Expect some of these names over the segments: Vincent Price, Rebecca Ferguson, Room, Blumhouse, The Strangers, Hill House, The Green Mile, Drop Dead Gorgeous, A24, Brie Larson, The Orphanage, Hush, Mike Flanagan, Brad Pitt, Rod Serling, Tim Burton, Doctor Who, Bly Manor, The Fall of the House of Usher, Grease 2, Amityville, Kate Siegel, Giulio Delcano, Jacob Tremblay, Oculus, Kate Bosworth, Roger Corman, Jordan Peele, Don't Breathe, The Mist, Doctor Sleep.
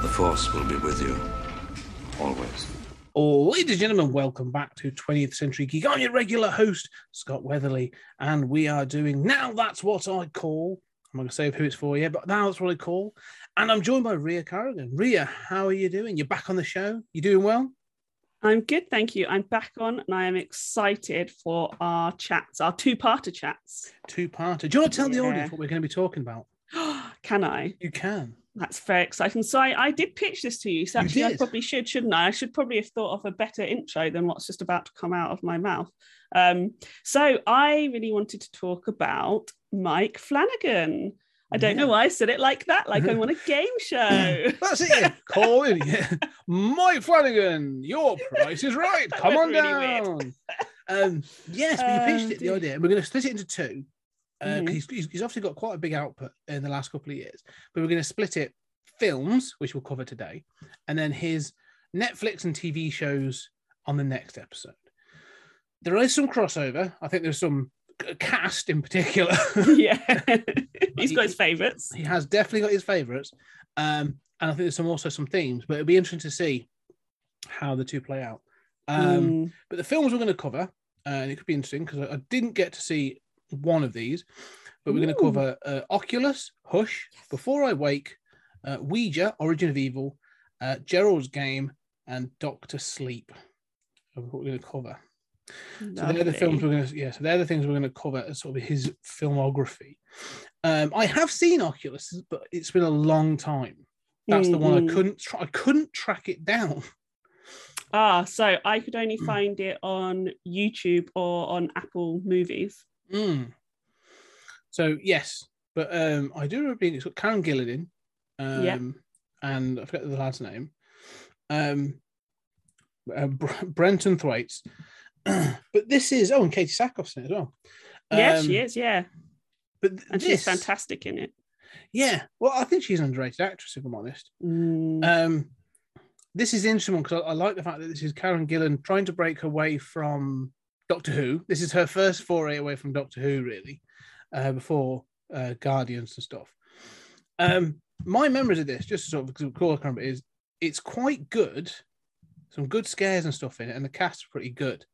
The Force will be with you. Always. Ladies and gentlemen, welcome back to 20th Century Geek. I'm your regular host, Scott Weatherly, and we are doing Now That's What I Call. I'm not going to say who it's for yet, but Now That's What I Call. And I'm joined by Rhea Carrigan. Rhea, how are you doing? You're back on the show? You doing well? I'm good, thank you. I'm back on and I am excited for our chats, our two-parter chats. Two-parter. Do you want to tell the audience what we're going to be talking about? Can I? You can. That's very exciting. So I did pitch this to you, so actually I probably should, shouldn't I? I should probably have thought of a better intro than what's just about to come out of my mouth. So I really wanted to talk about Mike Flanagan. I don't know why I said it like that, like I'm on a game show. That's it. Call in. Mike Flanagan, your price is right. Come on really down. Yes, but you pitched it, the idea. And we're going to split it into two. He's obviously got quite a big output in the last couple of years, but we're going to split it films, which we'll cover today, and then his Netflix and TV shows on the next episode. There is some crossover. I think there's some cast in particular. Yeah, he's got his favourites. He has definitely got his favourites, and I think there's also some themes, but it'll be interesting to see how the two play out. But the films we're going to cover, and it could be interesting because I didn't get to see one of these, but we're going to cover Oculus, Hush, Before I Wake, Ouija, Origin of Evil, Gerald's Game, and Doctor Sleep. That's what we're going to cover. Lovely. So they're the films we're going to, so they're the things we're going to cover as sort of his filmography. I have seen Oculus, but it's been a long time. That's the one I couldn't track it down. So I could only find it on YouTube or on Apple Movies. So yes, but I do remember it's got Karen Gillan in, and I forget the lad's name, Brenton Thwaites. But this is and Katie Sackhoff's in it as well. Yeah, she is. Yeah, but and she's fantastic in it. Yeah, well, I think she's an underrated actress, if I'm honest. This is interesting because I like the fact that this is Karen Gillan trying to break her way from Doctor Who. This is her first foray away from Doctor Who, really, before Guardians and stuff. My memories of this, just sort of because I can't remember, is it's quite good. Some good scares and stuff in it, and the cast are pretty good.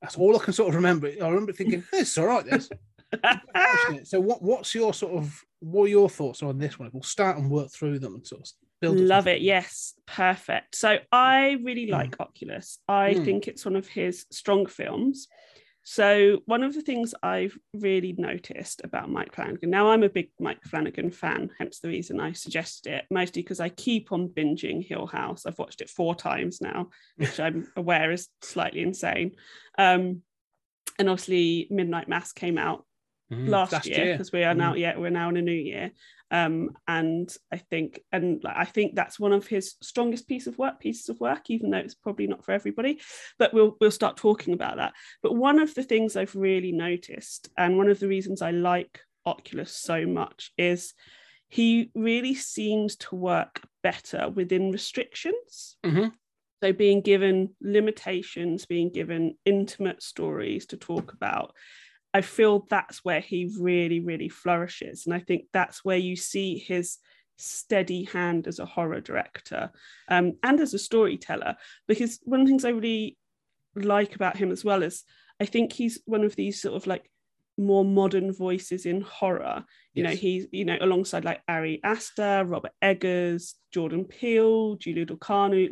That's all I can sort of remember. I remember thinking, this is all right, this. So what are your thoughts on this one? We'll start and work through them and sort of build it. Love it, yes. Perfect. So I really like Oculus. I think it's one of his strong films. So one of the things I've really noticed about Mike Flanagan, now I'm a big Mike Flanagan fan, hence the reason I suggested it, mostly because I keep on binging Hill House. I've watched it 4 times now, which I'm aware is slightly insane. And obviously Midnight Mass came out last year because we are now we're now in a new year, and I think that's one of his strongest pieces of work, even though it's probably not for everybody, but we'll start talking about that. But one of the things I've really noticed, and one of the reasons I like Oculus so much, is he really seems to work better within restrictions. So being given limitations, being given intimate stories to talk about, I feel that's where he really, really flourishes. And I think that's where you see his steady hand as a horror director, and as a storyteller, because one of the things I really like about him as well is I think he's one of these sort of like more modern voices in horror. You know, he's, alongside like Ari Aster, Robert Eggers, Jordan Peele, Giulio Delcano,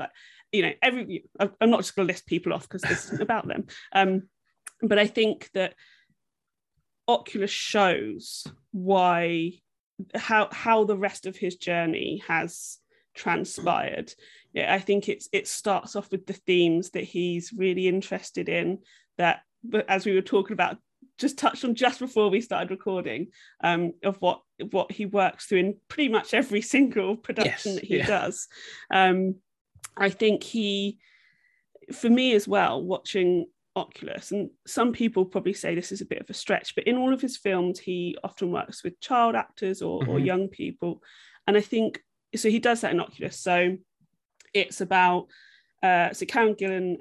I'm not just going to list people off because this isn't about them. But I think that Oculus shows how the rest of his journey has transpired. Yeah, I think it starts off with the themes that he's really interested in, that, but as we were talking about, just touched on just before we started recording, of what he works through in pretty much every single production that he does. I think he, for me as well, watching Oculus, and some people probably say this is a bit of a stretch, but in all of his films, he often works with child actors or young people. And I think, so he does that in Oculus. So it's about, so Karen Gillan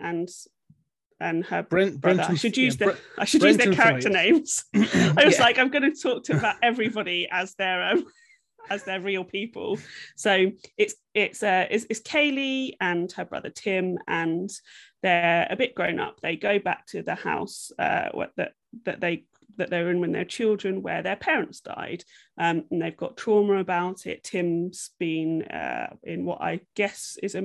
and her brother. I should use their character names. I was like, I'm going to talk to about everybody as they're real people. So it's Kaylee and her brother Tim, and they're a bit grown up. They go back to the house that they're in when they're children, where their parents died, and they've got trauma about it. Tim's been in what I guess is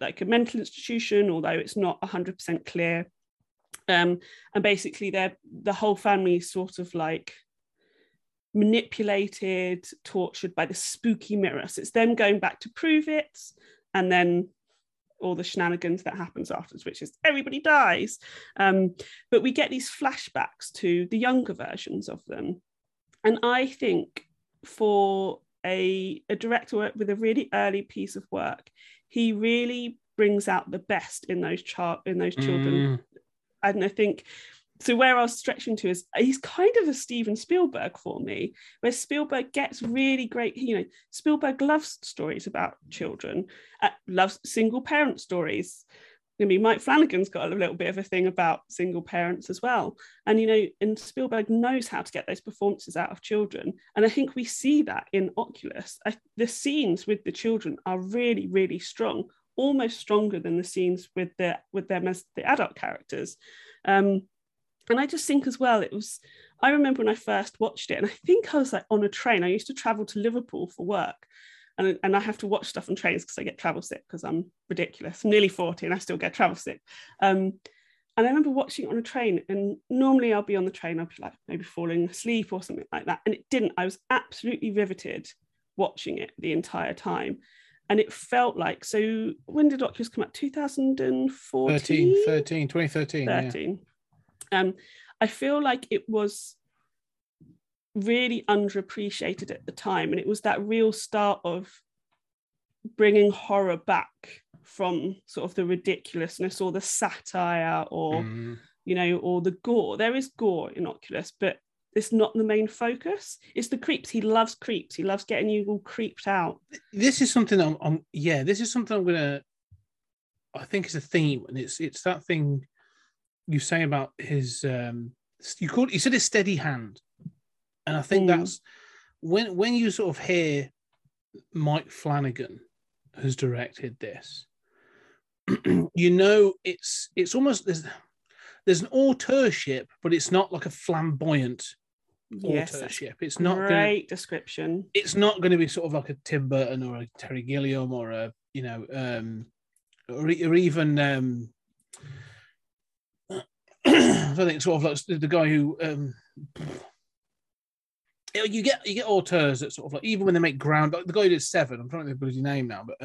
like a mental institution, although it's not 100% clear. And basically, the whole family is sort of like manipulated, tortured by the spooky mirror. So it's them going back to prove it, and then all the shenanigans that happens afterwards, which is everybody dies. But we get these flashbacks to the younger versions of them. And I think for a director with a really early piece of work, he really brings out the best in those children. And I think, so where I was stretching to is, he's kind of a Steven Spielberg for me, where Spielberg gets really great, Spielberg loves stories about children, loves single parent stories. I mean, Mike Flanagan's got a little bit of a thing about single parents as well. And, and Spielberg knows how to get those performances out of children. And I think we see that in Oculus. The scenes with the children are really, really strong, almost stronger than the scenes with them as the adult characters. And I just think as well, I remember when I first watched it, and I think I was like on a train. I used to travel to Liverpool for work. And I have to watch stuff on trains because I get travel sick, because I'm ridiculous. I'm nearly 40 and I still get travel sick. And I remember watching it on a train, and normally I'll be on the train, I'll be like maybe falling asleep or something like that. And it didn't. I was absolutely riveted watching it the entire time. And it felt like, so when did Oculus come out? 2013. 13. Yeah. I feel like it was really underappreciated at the time, and it was that real start of bringing horror back from sort of the ridiculousness or the satire or or the gore. There is gore in Oculus, but it's not the main focus. It's the creeps. He loves creeps. He loves getting you all creeped out. I think it's a theme, and it's that thing you say about his you said his steady hand. And I think that's when you sort of hear Mike Flanagan has directed this, it's almost, there's an auteurship, but it's not like a flamboyant auteurship. It's not great description. It's not going to be sort of like a Tim Burton or a Terry Gilliam or or even I think sort of like the guy who. You get auteurs that sort of like, even when they make like the guy who did Seven, I'm trying to remember his name now, but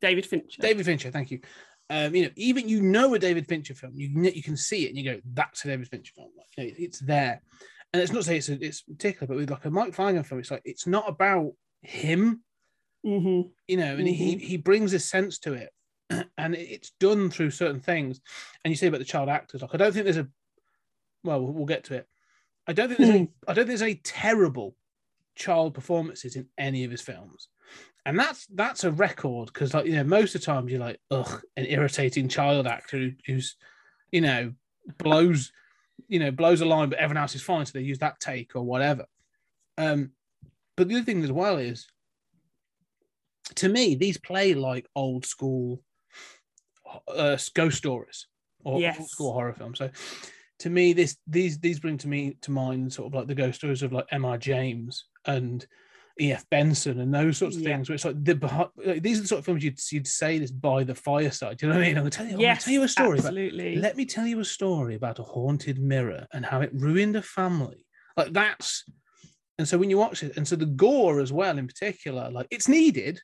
David Fincher. David Fincher, thank you. Even a David Fincher film, you can see it and you go, that's a David Fincher film. Like, it's there, and it's not say it's particular, but with like a Mike Flanagan film, it's like it's not about him, and he brings a sense to it, and it's done through certain things. And you say about the child actors, like I don't think there's we'll get to it. I don't think there's any terrible child performances in any of his films, and that's a record, because most of the time you're like, ugh, an irritating child actor who's blows a line, but everyone else is fine, so they use that take or whatever. But the other thing as well is, to me, these play like old school ghost stories or old school horror films. So. To me, these bring to mind sort of like the ghost stories of like M.R. James and E.F. Benson and those sorts of things. Where it's like these are the sort of films you'd say this by the fireside. Do you know what I mean? Let me tell you a story about a haunted mirror and how it ruined a family. Like that's, and so when you watch it, and so the gore as well in particular, like it's needed.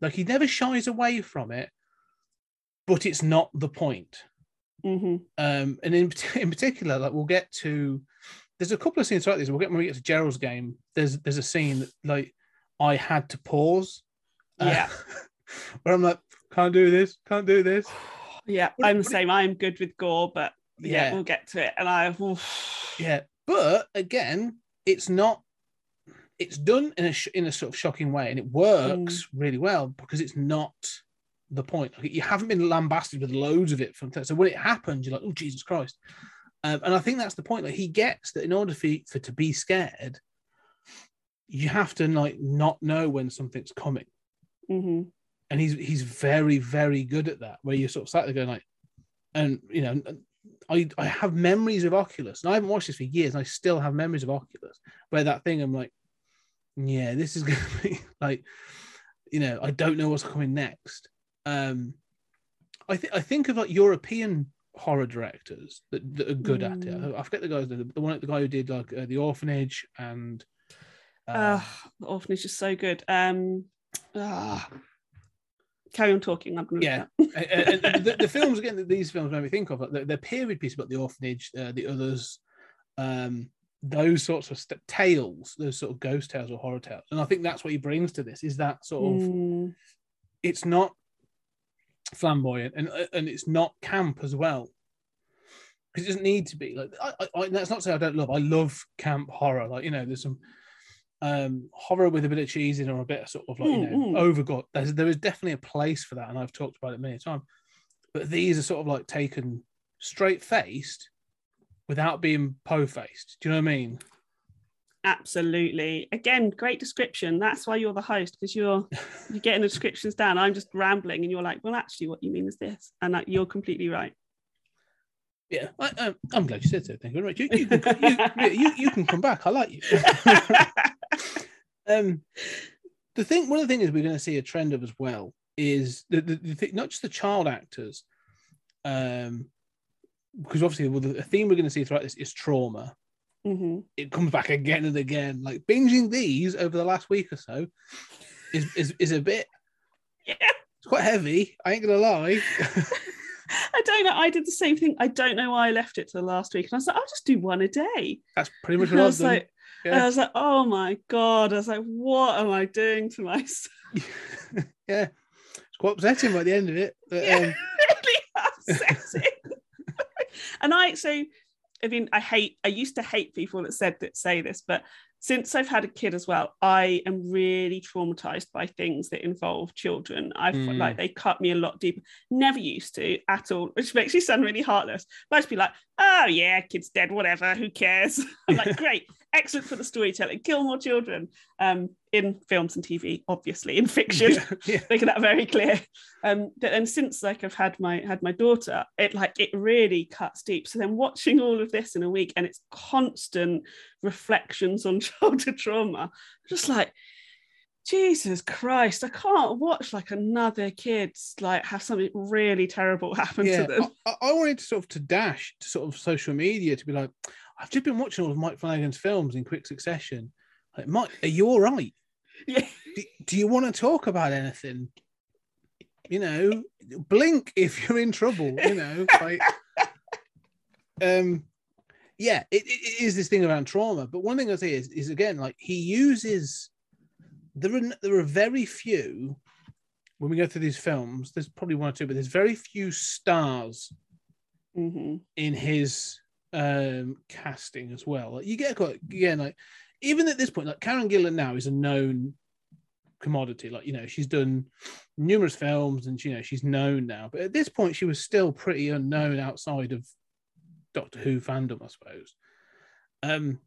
Like he never shies away from it, but it's not the point. And in particular, like we'll get to, there's a couple of scenes like this. When we get to Gerald's Game, there's a scene that like I had to pause. Yeah, where I'm like, can't do this. Yeah, I'm the same. I'm good with gore, but yeah, we'll get to it. And yeah, but again, it's not. It's done in a sort of shocking way, and it works really well because it's not the point. You haven't been lambasted with loads of it from so when it happens, you're like, oh Jesus Christ, and I think that's the point. Like he gets that in order for to be scared, you have to like not know when something's coming, and he's very very good at that. Where you're sort of sat there going like, and you know. I have memories of Oculus, and I haven't watched this for years, and I still have memories of Oculus, where that thing, I'm like, yeah, this is going to be, like, you know, I don't know what's coming next. I think of, like, European horror directors that are good at it. I forget the guys, the guy who did, like, The Orphanage, and... The Orphanage is so good. Carry on talking. I'm going to look at that. The films again that these films made me think of, like the period piece about The Orphanage, The Others, those sorts of tales, those sort of ghost tales or horror tales, and I think that's what he brings to this. Is that sort of it's not flamboyant and it's not camp as well, because it doesn't need to be. Like that's not to say I don't love. I love camp horror. Like you know, there's some. Horror with a bit of cheese in or a bit of sort of like overgot. There is definitely a place for that, and I've talked about it many times. But these are sort of like taken straight faced without being po faced. Do you know what I mean? Absolutely. Again, great description. That's why you're the host, because you're getting the descriptions down. I'm just rambling, and you're like, well, actually, what you mean is this, and you're completely right. Yeah, I'm glad you said so. Thank you very much. You can come back. I like you. One of the things we're going to see a trend of as well is not just the child actors, because obviously the theme we're going to see throughout this is trauma. It comes back again and again. Like binging these over the last week or so is a bit, it's quite heavy. I ain't gonna lie. I don't know. I did the same thing. I don't know why I left it to the last week, and I was like, I'll just do one a day. That's pretty much what I was doing. Like, yeah. And I was like, oh my God. I was like, what am I doing to myself? Yeah. It's quite upsetting by the end of it. But, really upsetting. And I used to hate people that say this, but since I've had a kid as well, I am really traumatized by things that involve children. Like they cut me a lot deeper. Never used to at all, which makes me sound really heartless. But I'd just be like, oh yeah, kid's dead, whatever, who cares? I'm like, great, excellent for the storytelling. Kill more children in films and TV, obviously, in fiction. Yeah. Making that very clear. But then since like I've had my daughter, it really cuts deep. So then watching all of this in a week and it's constant reflections on childhood trauma, just like Jesus Christ, I can't watch like another kid's like have something really terrible happen to them. I wanted to sort of dash to sort of social media to be like, I've just been watching all of Mike Flanagan's films in quick succession. Like, Mike, are you all right? Yeah. Do you want to talk about anything? You know, blink if you're in trouble. You know, like, yeah, it is this thing around trauma. But one thing I say is again, like he uses. There are very few, when we go through these films, there's probably one or two, but there's very few stars in his casting as well. Like you get quite, again, like, even at this point, like Karen Gillan now is a known commodity. Like, you know, she's done numerous films and, you know, she's known now. But at this point, she was still pretty unknown outside of Doctor Who fandom, I suppose.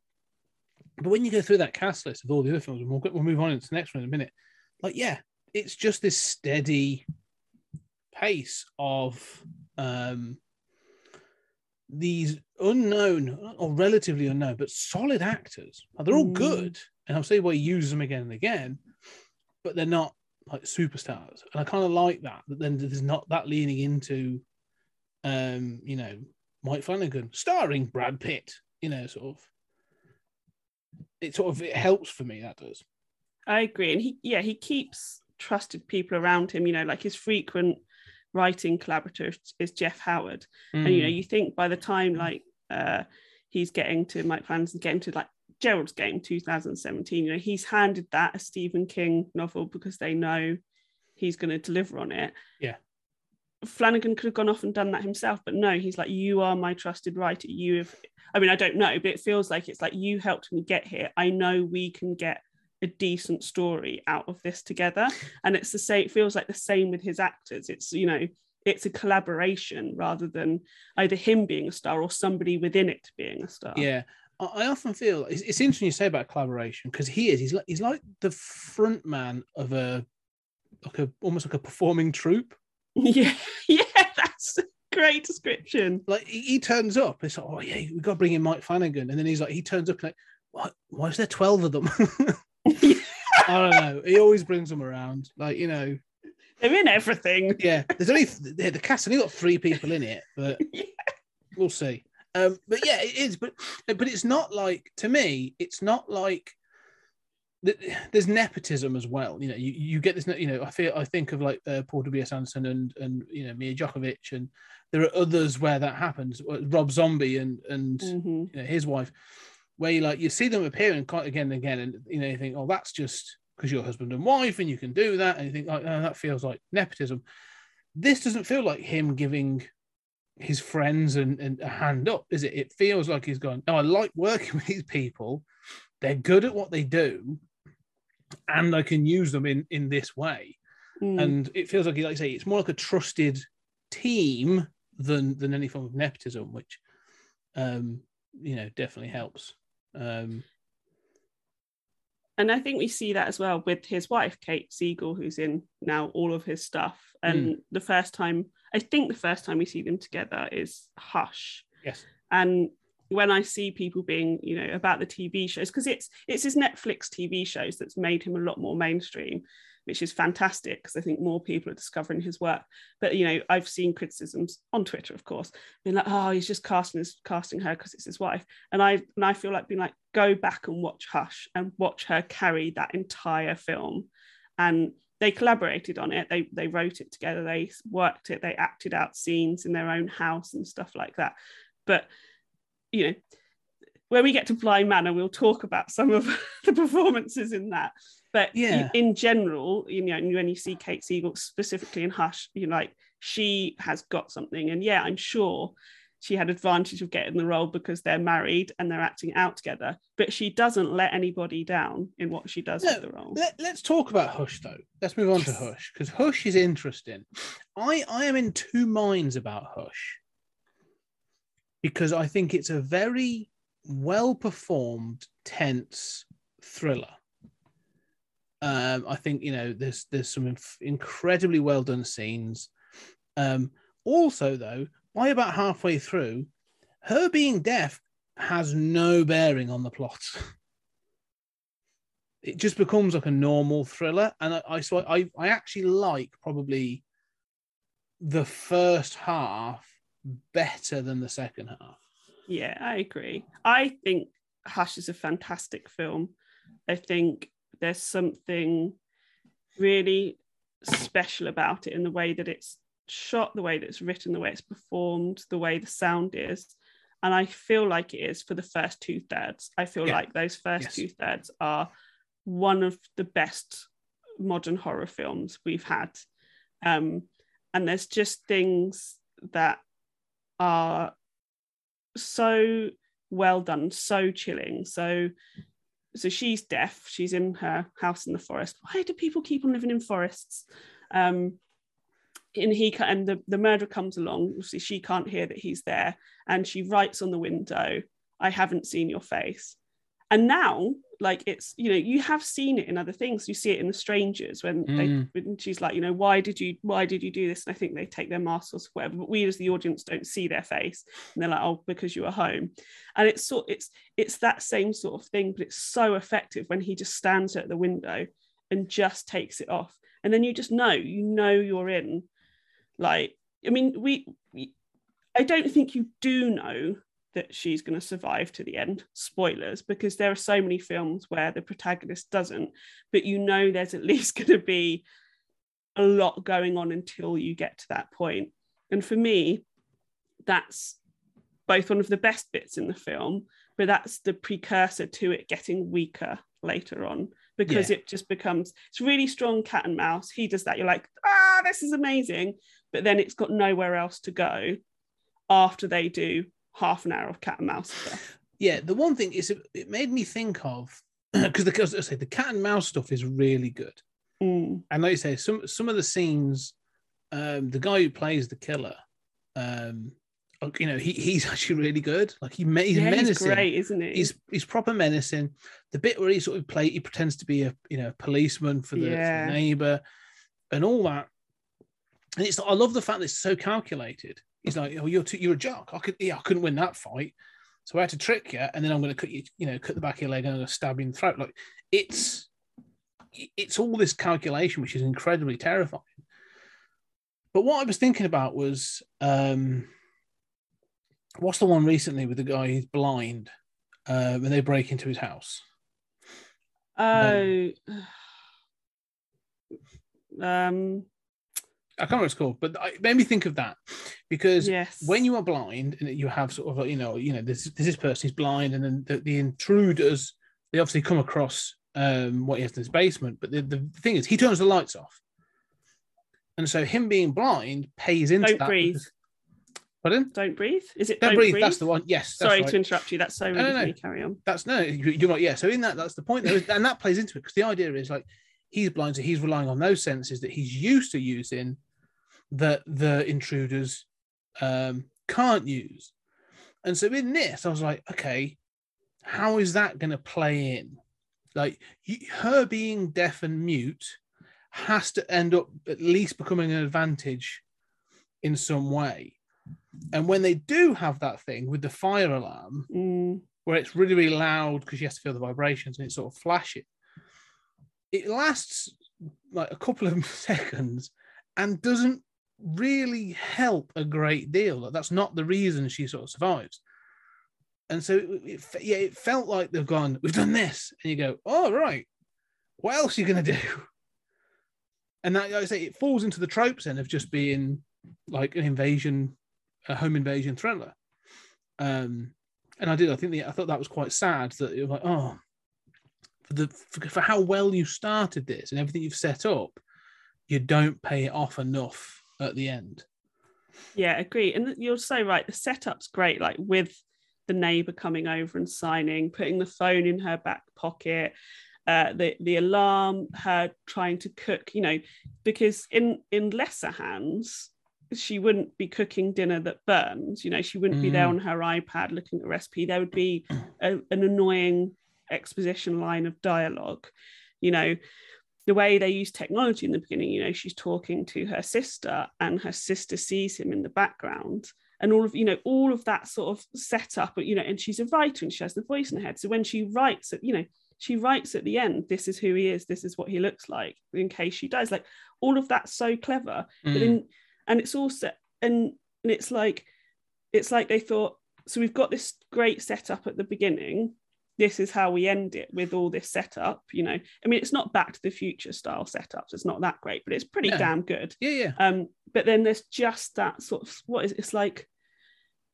But when you go through that cast list of all the other films, and we'll move on into the next one in a minute, like, yeah, it's just this steady pace of these unknown or relatively unknown, but solid actors. Like, they're all good, and I'll say why he uses them again and again, but they're not like superstars. And I kind of like that then there's not that leaning into, you know, Mike Flanagan starring Brad Pitt, you know, sort of. It helps for me, that does. I agree. And he keeps trusted people around him, you know, like his frequent writing collaborator is Jeff Howard. And, you know, you think by the time, like, he's getting to Mike Flanagan's getting to, like, Gerald's Game 2017, you know, he's handed that a Stephen King novel because they know he's going to deliver on it. Yeah. Flanagan could have gone off and done that himself, but no, he's like, you are my trusted writer. You have, I mean, I don't know, but it feels like it's like, you helped me get here. I know we can get a decent story out of this together. And it's the same, it feels like the same with his actors. It's, you know, it's a collaboration rather than either him being a star or somebody within it being a star. Yeah. I often feel it's interesting you say about collaboration, because he is, he's like the front man of a almost like a performing troupe. Yeah, that's a great description. Like he turns up, it's like, oh yeah, we've got to bring in Mike Flanagan, and then he's like, he turns up and like, what? Why is there 12 of them? I don't know. He always brings them around, like, you know, they're in everything. Yeah, there's only the cast only got 3 people in it, but yeah. We'll see. But yeah, it is. But it's not like, to me, it's not like. There's nepotism as well, you know. You get this, you know. I think of like Paul W.S. Anderson and you know, Mia Djokovic, and there are others where that happens. Rob Zombie and mm-hmm. you know, his wife, where you like you see them appearing again and again, and you know you think, oh, that's just because you're husband and wife and you can do that, and you think like, oh, that feels like nepotism. This doesn't feel like him giving his friends and a hand up, is it? It feels like he's going, oh, I like working with these people. They're good at what they do. And I can use them in this way. Mm. And it feels like I say, it's more like a trusted team than any form of nepotism, which, you know, definitely helps. And I think we see that as well with his wife, Kate Siegel, who's in now all of his stuff. And the first time we see them together is Hush. Yes. And when I see people being, you know, about the TV shows, because it's his Netflix TV shows that's made him a lot more mainstream, which is fantastic because I think more people are discovering his work. But, you know, I've seen criticisms on Twitter, of course, being like, oh, he's just casting her because it's his wife. And I feel like being like, go back and watch Hush and watch her carry that entire film. And they collaborated on it. They wrote it together. They worked it. They acted out scenes in their own house and stuff like that. But, you know, when we get to Bly Manor, we'll talk about some of the performances in that. But yeah, in general, you know, when you see Kate Siegel specifically in Hush, you're like, she has got something. And yeah, I'm sure she had advantage of getting the role because they're married and they're acting out together. But she doesn't let anybody down in what she does with the role. Let's talk about Hush, though. Let's move on to Hush, because Hush is interesting. I am in two minds about Hush, because I think it's a very well-performed, tense thriller. I think, you know, there's some incredibly well-done scenes. Also, though, by about halfway through, her being deaf has no bearing on the plot. It just becomes like a normal thriller. And I actually like probably the first half better than the second half. Yeah, I agree. I think Hush is a fantastic film. I think there's something really special about it in the way that it's shot, the way that it's written, the way it's performed, the way the sound is. And I feel like it is for the first 2/3. I feel like those first 2/3 are one of the best modern horror films we've had. And there's just things that are so well done, so chilling. So she's deaf, she's in her house in the forest. Why do people keep on living in forests? And the murderer comes along. Obviously she can't hear that he's there, and she writes on the window, I haven't seen your face. And now, like, it's, you know, you have seen it in other things. You see it in The Strangers when she's like, you know, why did you do this? And I think they take their masks or whatever, but we as the audience don't see their face. And they're like, oh, because you were home. And it's that same sort of thing, but it's so effective when he just stands at the window and just takes it off. And then you just know you're in. Like, I mean, I don't think you do know that she's going to survive to the end, spoilers, because there are so many films where the protagonist doesn't, but you know there's at least going to be a lot going on until you get to that point. And for me, that's both one of the best bits in the film, but that's the precursor to it getting weaker later on, because it just becomes, it's really strong cat and mouse. He does that, you're like, ah, this is amazing. But then it's got nowhere else to go after they do half an hour of cat and mouse stuff. Yeah, the one thing is, it made me think of, because I say the cat and mouse stuff is really good. Mm. And like you say, some of the scenes, the guy who plays the killer, you know, he's actually really good. Like he's menacing. He's great, isn't he? He's proper menacing. The bit where he sort of he pretends to be a policeman for the neighbour and all that. And it's, I love the fact that it's so calculated. He's like, oh, you're a jock. I couldn't win that fight, so I had to trick you, and then I'm going to cut you, cut the back of your leg and I'm going to stab you in the throat. Like it's all this calculation, which is incredibly terrifying. But what I was thinking about was, what's the one recently with the guy who's blind, and they break into his house? Oh, I can't remember what it's called, but it made me think of that because when you are blind and you have sort of, there's this person who's blind, and then the intruders, they obviously come across what he has in his basement. But the thing is, he turns the lights off, and so him being blind pays into that. Don't breathe. Pardon? Don't breathe. Is it Don't breathe? That's the one. Yes. That's Sorry to interrupt you. That's so rude of me. Carry on. That's no. You're right. Yeah. So in that's the point, though, and that plays into it because the idea is like he's blind, so he's relying on those senses that he's used to using that the intruders can't use. And so in this, I was like, okay, how is that going to play in? Like her being deaf and mute has to end up at least becoming an advantage in some way. And when they do have that thing with the fire alarm, where it's really, really loud because you have to feel the vibrations and it's sort of flashing, it lasts like a couple of seconds and doesn't really help a great deal. Like, that's not the reason she sort of survives. And so, it felt like they've gone, we've done this. And you go, oh, right, what else are you going to do? And that, like I say, it falls into the tropes then of just being like an invasion, a home invasion thriller, and I thought that was quite sad that it was like, oh, for how well you started this and everything you've set up, you don't pay it off enough at the end. Yeah, agree. And you're so right. The setup's great, like with the neighbour coming over and signing, putting the phone in her back pocket, the alarm, her trying to cook, because in lesser hands, she wouldn't be cooking dinner that burns, she wouldn't be there on her iPad looking at a recipe. There would be an annoying exposition line of dialogue. The way they use technology in the beginning, she's talking to her sister and her sister sees him in the background, and all of that sort of setup, and she's a writer and she has the voice in her head. So when she writes, she writes at the end, this is who he is, this is what he looks like, in case she dies. Like all of that's so clever. But and it's also, and it's like they thought, so we've got this great setup at the beginning. This is how we end it, with all this setup. I mean, it's not Back to the Future style setups. It's not that great, but it's pretty damn good. Yeah, yeah. But then there's just that sort of, it's like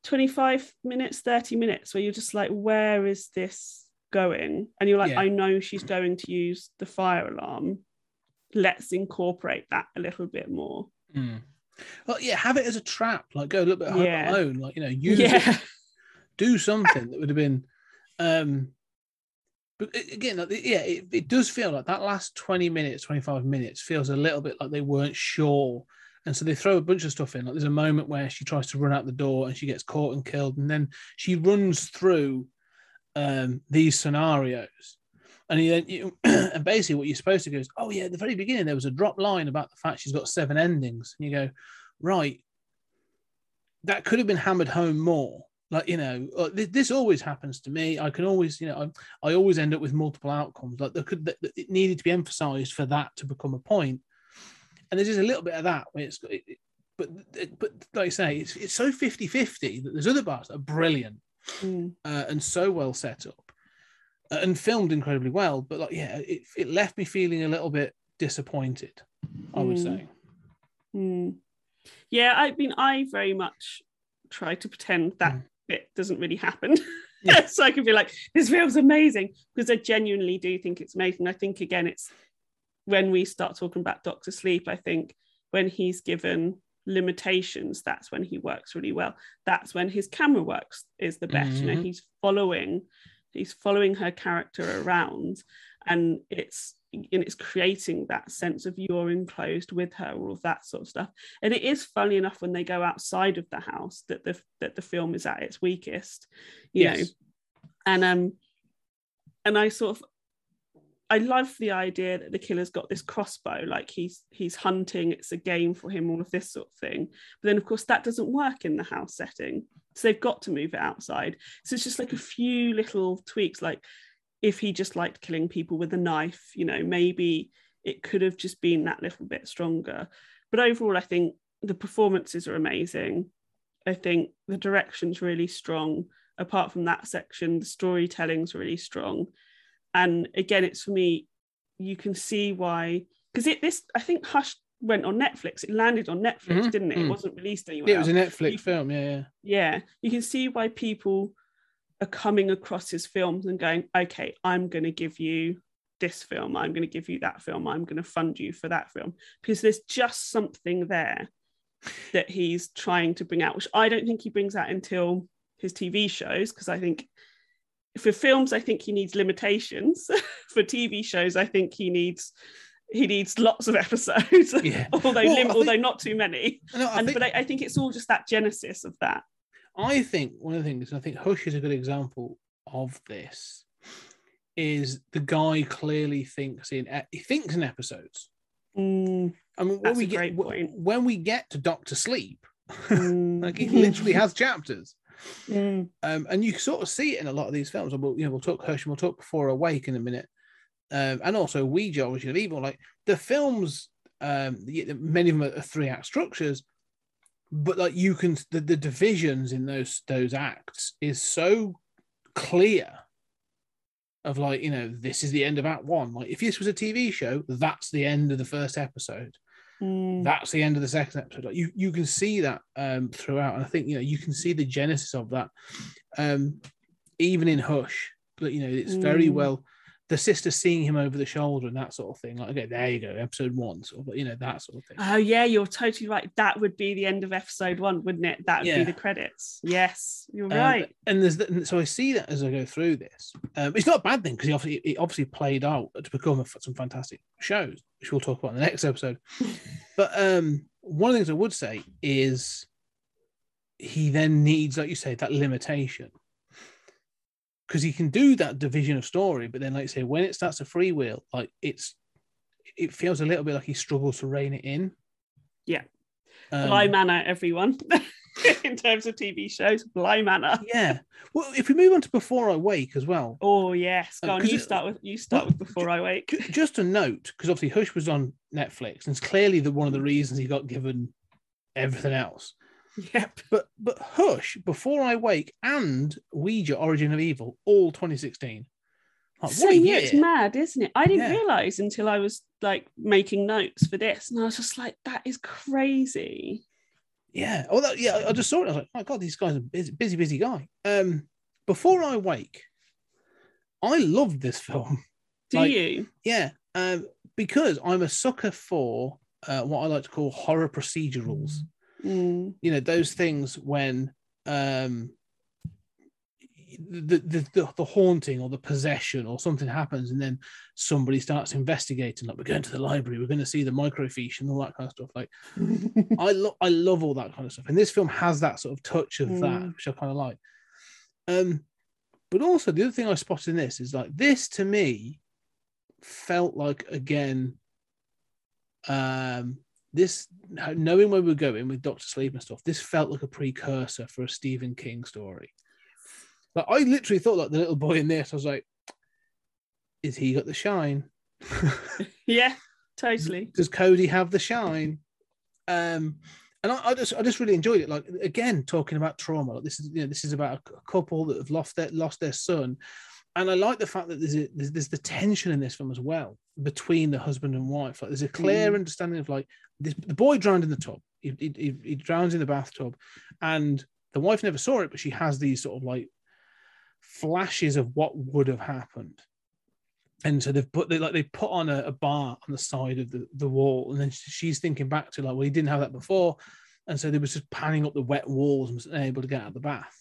25 minutes, 30 minutes where you're just like, where is this going? And you're like, I know she's going to use the fire alarm. Let's incorporate that a little bit more. Mm. Well, yeah, have it as a trap. Like, go a little bit home alone. Like, use it. Do something that would have been. But again, it does feel like that last 25 minutes feels a little bit like they weren't sure, and so they throw a bunch of stuff in. Like, there's a moment where she tries to run out the door and she gets caught and killed, and then she runs through these scenarios, and and basically what you're supposed to go is, oh yeah, at the very beginning there was a drop line about the fact she's got 7 endings, and you go, right, that could have been hammered home more. Like, this always happens to me. I can always, I always end up with multiple outcomes. Like, it needed to be emphasised for that to become a point. And there's just a little bit of that. But like I say, it's so 50-50 that there's other parts that are brilliant and so well set up and filmed incredibly well. But it left me feeling a little bit disappointed, I would say. Mm. Yeah, I very much try to pretend that. It doesn't really happen Yeah. So I can be like, this film's amazing, because I genuinely do think it's amazing. I think, again, it's when we start talking about Doctor Sleep, I think when he's given limitations, that's when he works really well. That's when his camera works is the best. Mm-hmm. You know, he's following her character around, and it's creating that sense of you're enclosed with her, all of that sort of stuff. And it is funny enough when they go outside of the house that the film is at its weakest, you know. And I love the idea that the killer's got this crossbow, like he's hunting, it's a game for him, all of this sort of thing. But then, of course, that doesn't work in the house setting. So they've got to move it outside. So it's just like a few little tweaks, like if he just liked killing people with a knife, you know, maybe it could have just been that little bit stronger. But overall, I think the performances are amazing. I think the direction's really strong. Apart from that section, the storytelling's really strong. And again, it's for me, you can see why, because I think Hush went on Netflix. It landed on Netflix, mm-hmm. didn't it? It wasn't released anywhere. It was a Netflix film, yeah. Yeah, you can see why people are coming across his films and going, okay, I'm going to give you this film, I'm going to give you that film, I'm going to fund you for that film, because there's just something there that he's trying to bring out, which I don't think he brings out until his TV shows, because I think for films, I think he needs limitations. For TV shows, I think he needs lots of episodes, yeah. although not too many. I think it's all just that genesis of that. I think one of the things, I think Hush is a good example of this, is the guy clearly thinks in episodes. I mean, when we get to Doctor Sleep, like he literally has chapters. Mm. And you sort of see it in a lot of these films. We'll talk Hush and we'll talk Before I Wake in a minute, and also Ouija: Origin of Evil. Like the films, many of them are 3-act structures, but like you can the divisions in those acts is so clear. Of like, you know, this is the end of Act 1. Like if this was a TV show, that's the end of the first episode. That's the end of the second episode. Like you can see that throughout, and I think, you know, you can see the genesis of that even in Hush. But you know, it's very well the sister seeing him over the shoulder and that sort of thing. Like, okay, there you go, episode 1, sort of, you know, that sort of thing. Oh yeah, you're totally right. That would be the end of episode 1, wouldn't it? That would be the credits. Yes, you're right. And so I see that as I go through this. It's not a bad thing, because it obviously played out to become some fantastic shows, which we'll talk about in the next episode. But one of the things I would say is he then needs, like you say, that limitation. Because he can do that division of story, but then, like you say, when it starts to freewheel, like it feels a little bit like he struggles to rein it in. Yeah, Bly Manor, everyone. In terms of TV shows, Bly Manor. Yeah. Well, if we move on to Before I Wake as well. Oh yes, go on. You start with Before I Wake. Just a note, because obviously Hush was on Netflix, and it's clearly one of the reasons he got given everything else. Yep. But Hush, Before I Wake, and Ouija: Origin of Evil, all 2016. Like, so yeah, it's mad, isn't it? I didn't realise until I was like making notes for this, and I was just like, that is crazy. Yeah. Although, yeah, I just saw it. I was like, oh my God, these guys are busy guy. Before I Wake, I loved this film. Do you? Yeah. Because I'm a sucker for what I like to call horror procedurals. You know, those things when the haunting or the possession or something happens, and then somebody starts investigating, like, we're going to the library, we're going to see the microfiche and all that kind of stuff. Like I love all that kind of stuff, and this film has that sort of touch of that, which I kind of like. But also the other thing I spotted in this is, like, this to me felt like, again, this, knowing where we're going with Doctor Sleep and stuff, this felt like a precursor for a Stephen King story. Like, I literally thought, like, the little boy in this, I was like, is he got the shine? Yeah, totally. Does Cody have the shine? And I just really enjoyed it. Like, again, talking about trauma, like, this is, you know, this is about a couple that have lost their son, and I like the fact that there's the tension in this film as well between the husband and wife. Like, there's a clear understanding of, like, the boy drowned in the tub. He drowns in the bathtub, and the wife never saw it, but she has these sort of, like, flashes of what would have happened. And so they put on a bar on the side of the wall, and then she's thinking back to, like, well, he didn't have that before, and so they were just panning up the wet walls and was unable to get out of the bath.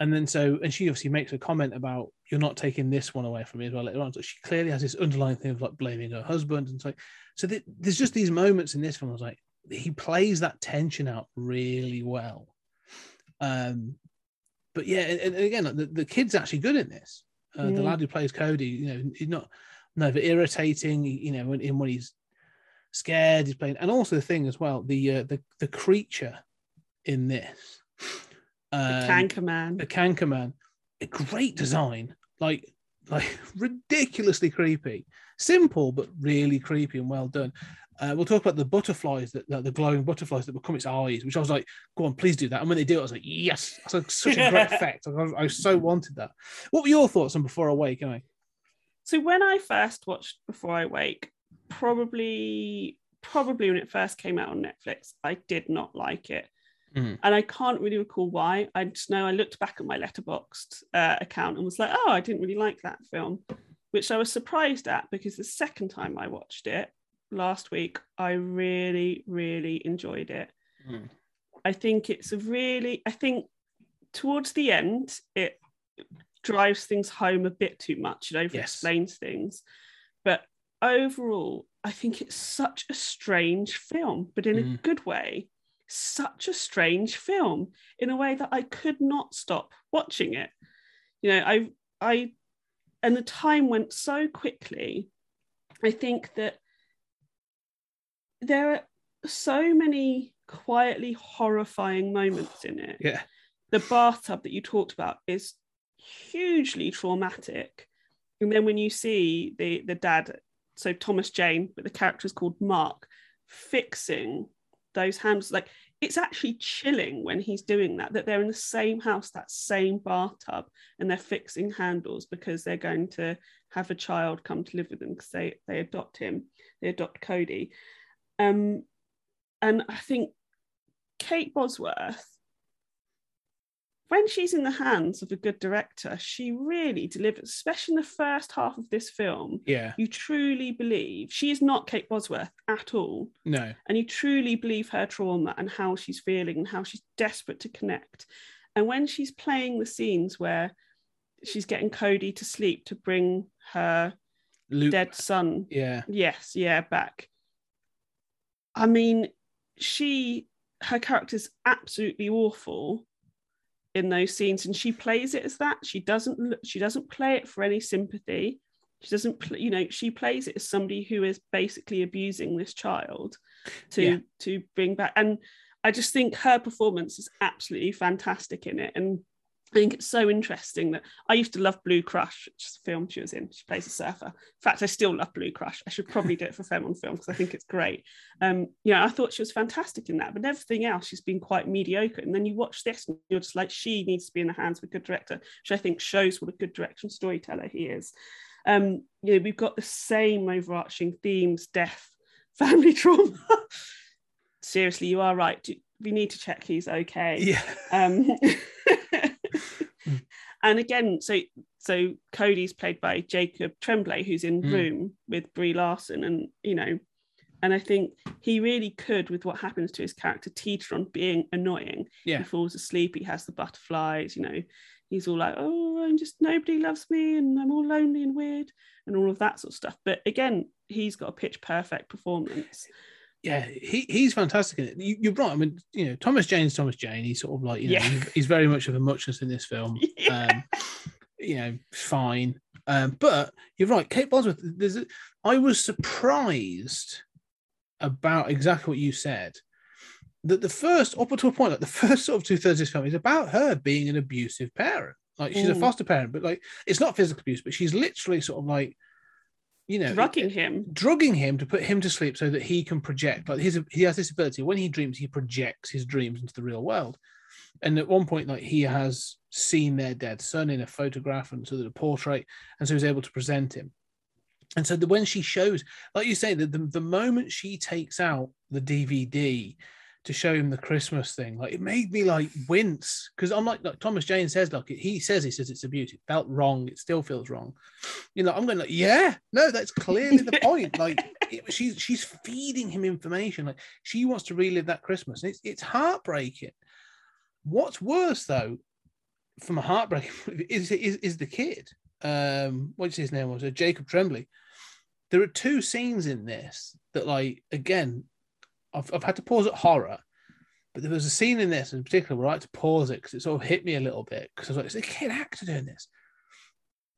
And then and she obviously makes a comment about, you're not taking this one away from me as well later on. So she clearly has this underlying thing of, like, blaming her husband. And so there's just these moments in this film. I was like, he plays that tension out really well. But yeah, and again, like, the kid's actually good in this. The lad who plays Cody, you know, he's not never irritating, you know, when he's scared, he's playing. And also the thing as well, the creature in this. The Cankerman. A great design, like ridiculously creepy, simple but really creepy and well done. We'll talk about the butterflies, the glowing butterflies that become its eyes, which I was like, go on, please do that. And when they do it, I was like, yes, that's like such a great effect. I so wanted that. What were your thoughts on Before I Wake? So when I first watched Before I Wake, probably when it first came out on Netflix, I did not like it. Mm. And I can't really recall why. I just know I looked back at my Letterboxd account and was like, oh, I didn't really like that film, which I was surprised at, because the second time I watched it last week, I really, really enjoyed it. Mm. I think towards the end, it drives things home a bit too much. It over-explains things. But overall, I think it's such a strange film, but in a good way. Such a strange film in a way that I could not stop watching it. You know, I and the time went so quickly. I think that there are so many quietly horrifying moments in it. Yeah. The bathtub that you talked about is hugely traumatic. And then when you see the dad, so Thomas Jane, but the character is called Mark, fixing those hands, like, it's actually chilling when he's doing that they're in the same house, that same bathtub, and they're fixing handles because they're going to have a child come to live with them, because they adopt Cody. And I think Kate Bosworth, when she's in the hands of a good director, she really delivers, especially in the first half of this film. Yeah. You truly believe she is not Kate Bosworth at all. No. And you truly believe her trauma and how she's feeling and how she's desperate to connect. And when she's playing the scenes where she's getting Cody to sleep to bring her dead son. Yeah. Yes. Yeah. Back. I mean, her character's absolutely awful in those scenes, and she plays it as that. She doesn't play it for any sympathy. She doesn't she plays it as somebody who is basically abusing this child to bring back. And I just think her performance is absolutely fantastic in it. And I think it's so interesting that I used to love Blue Crush, which is a film she was in. She plays a surfer. In fact, I still love Blue Crush. I should probably do it for Femme on Film because I think it's great. I thought she was fantastic in that, but everything else she's been quite mediocre. And then you watch this and you're just like, she needs to be in the hands of a good director, which I think shows what a good direction storyteller he is. We've got the same overarching themes: death, family trauma. Seriously, you are right. We need to check he's okay. Yeah. And again, so Cody's played by Jacob Tremblay, who's in Room with Brie Larson, and and I think he really could, with what happens to his character, teeter on being annoying. Yeah. He falls asleep, he has the butterflies, he's all like, oh, I'm just, nobody loves me and I'm all lonely and weird and all of that sort of stuff. But again, he's got a pitch perfect performance. Yeah, he's fantastic in it. You're right. I mean, Thomas Jane's Thomas Jane. He's sort of like, he's very much of a muchness in this film. Yeah. Fine. But you're right, Kate Bosworth. I was surprised about exactly what you said. That the first, up until a point, like the first sort of 2/3 of this film is about her being an abusive parent. Like, she's a foster parent, but like, it's not physical abuse, but she's literally sort of like, drugging him to put him to sleep so that he can project. Like, he has this ability when he dreams, he projects his dreams into the real world. And at one point, like, he has seen their dead son in a photograph, and so there's a portrait, and so he's able to present him. And so when she shows, like you say, the moment she takes out the DVD to show him the Christmas thing, like it made me like wince, because I'm like Thomas Jane says, like he says it's abuse. It felt wrong. It still feels wrong. You know, I'm going like, yeah, no, that's clearly the point. Like she's feeding him information. Like she wants to relive that Christmas. And it's heartbreaking. What's worse though, from a heartbreaking is the kid. What's his name was? Jacob Tremblay. There are two scenes in this that, like, again, I've had to pause at horror, but there was a scene in this in particular where I had to pause it because it sort of hit me a little bit, because I was like, it's a kid actor doing this.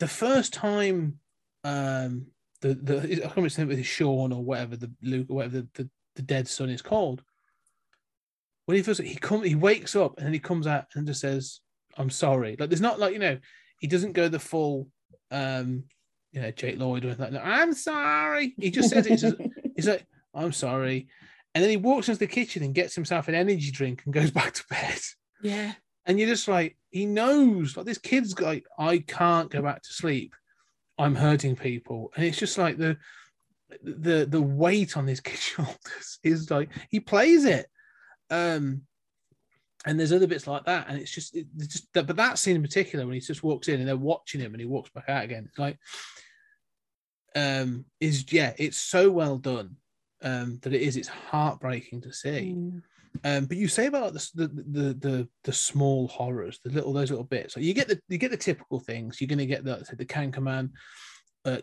The first time, I can't remember his name, with Sean or whatever, the Luke or whatever the dead son is called. When he first he wakes up and then he comes out and just says, "I'm sorry." Like, there's not like, you know, he doesn't go the full, you know, Jake Lloyd or anything like that. I'm sorry. He just says it. He's like, "I'm sorry." And then he walks into the kitchen and gets himself an energy drink and goes back to bed. Yeah. And you're just like, he knows, like this kid's like, I can't go back to sleep. I'm hurting people. And it's just like the weight on his kid's shoulders is like, he plays it. And there's other bits like that. And it's just but that scene in particular, when he just walks in and they're watching him and he walks back out again, it's like, it's so well done. That it's heartbreaking to see. Mm. But you say about the small horrors, those little bits. So you get the typical things. You're going to get the Cankerman,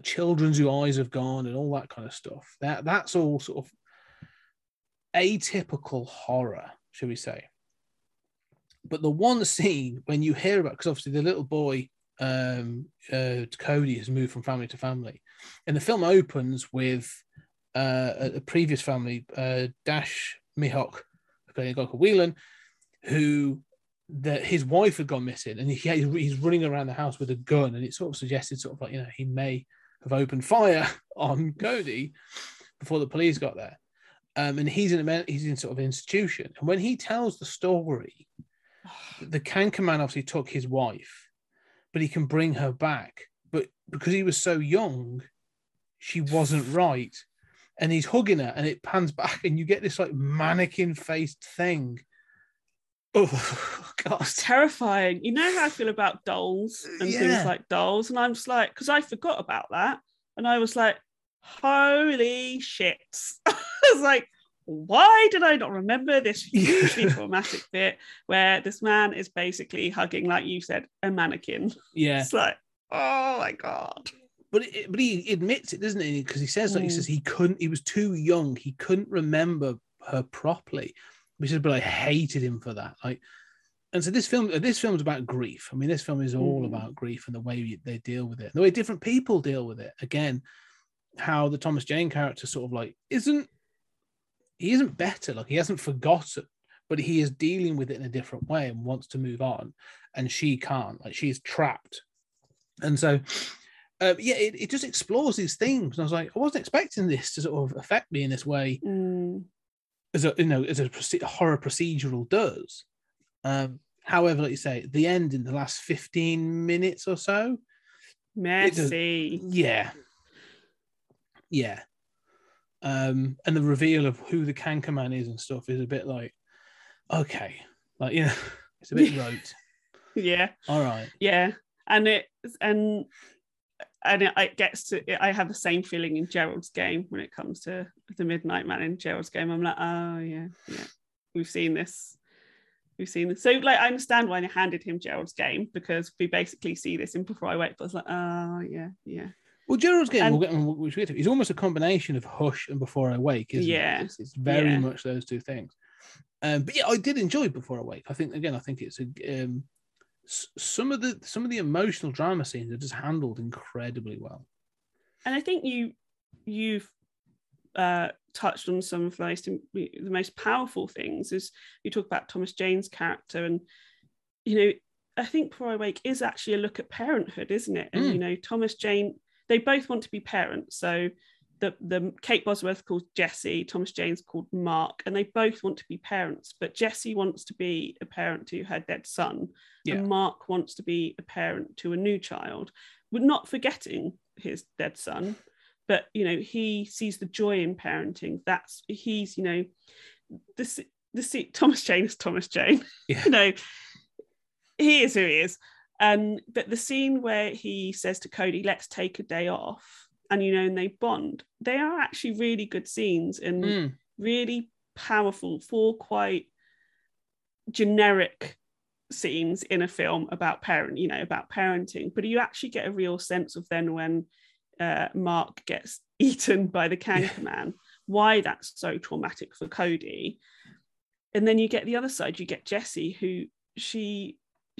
children's whose eyes have gone, and all that kind of stuff. That's all sort of atypical horror, should we say? But the one scene when you hear about, because obviously the little boy, Cody, has moved from family to family, and the film opens with. A previous family, Dash Mihok, playing a guy called Whelan, who his wife had gone missing, and he's running around the house with a gun, and it sort of suggested sort of like, you know, he may have opened fire on Cody before the police got there, and he's in sort of an institution, and when he tells the story, the Cankerman obviously took his wife, but he can bring her back, but because he was so young, she wasn't right. And he's hugging her, and it pans back, and you get this like mannequin-faced thing. Oh God, it's terrifying! You know how I feel about dolls and things like dolls, and I'm just like, because I forgot about that, and I was like, holy shit! I was like, why did I not remember this hugely traumatic bit where this man is basically hugging, like you said, a mannequin? Yeah, it's like, oh my God. But he admits it, doesn't he? Because he says, like, he says he couldn't. He was too young. He couldn't remember her properly. He says, but I hated him for that. Like, and so this film's about grief. I mean, this film is all about grief and the way they deal with it, and the way different people deal with it. Again, how the Thomas Jane character sort of like isn't better. Like, he hasn't forgotten, but he is dealing with it in a different way and wants to move on, and she can't. Like, she's trapped, and so. It just explores these themes, and I was like, I wasn't expecting this to sort of affect me in this way, as a horror procedural does. However, like you say, at the end in the last 15 minutes or so, messy, and the reveal of who the Cankerman is and stuff is a bit like, okay, like, you know, it's a bit rote, all right, And it gets to. I have the same feeling in Gerald's Game when it comes to the Midnight Man in Gerald's Game. I'm like, oh yeah, we've seen this. So like, I understand why they handed him Gerald's Game, because we basically see this in Before I Wake. But it's like, oh yeah. Well, Gerald's Game, we'll get to. It's almost a combination of Hush and Before I Wake, isn't it? It's very much those two things. But yeah, I did enjoy Before I Wake. I think it's a. Some of the emotional drama scenes are just handled incredibly well, and I think you've touched on some of the most powerful things. Is you talk about Thomas Jane's character, and you know, I think Before I Wake is actually a look at parenthood, isn't it? And you know, Thomas Jane, they both want to be parents. So the Kate Bosworth called Jessie, Thomas Jane's called Mark, and they both want to be parents, but Jessie wants to be a parent to her dead son, and Mark wants to be a parent to a new child, but not forgetting his dead son. But you know, he sees the joy in parenting. That's he's, you know, this Thomas Jane is Thomas Jane. Yeah. You know, he is who he is. But the scene where he says to Cody, let's take a day off, and, you know, and they bond, they are actually really good scenes and really powerful for quite generic scenes in a film about parenting. But you actually get a real sense of then when Mark gets eaten by the Cankerman, why that's so traumatic for Cody. And then you get the other side, you get Jessie, who she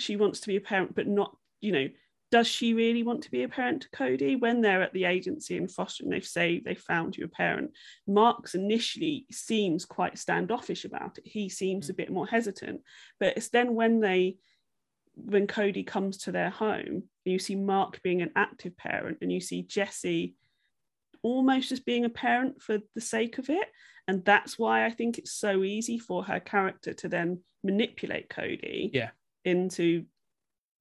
wants to be a parent, but not, you know, does she really want to be a parent to Cody? When they're at the agency in foster and they say they found you a parent, Mark's initially seems quite standoffish about it. He seems a bit more hesitant, but it's then when Cody comes to their home, you see Mark being an active parent and you see Jessie almost as being a parent for the sake of it. And that's why I think it's so easy for her character to then manipulate Cody into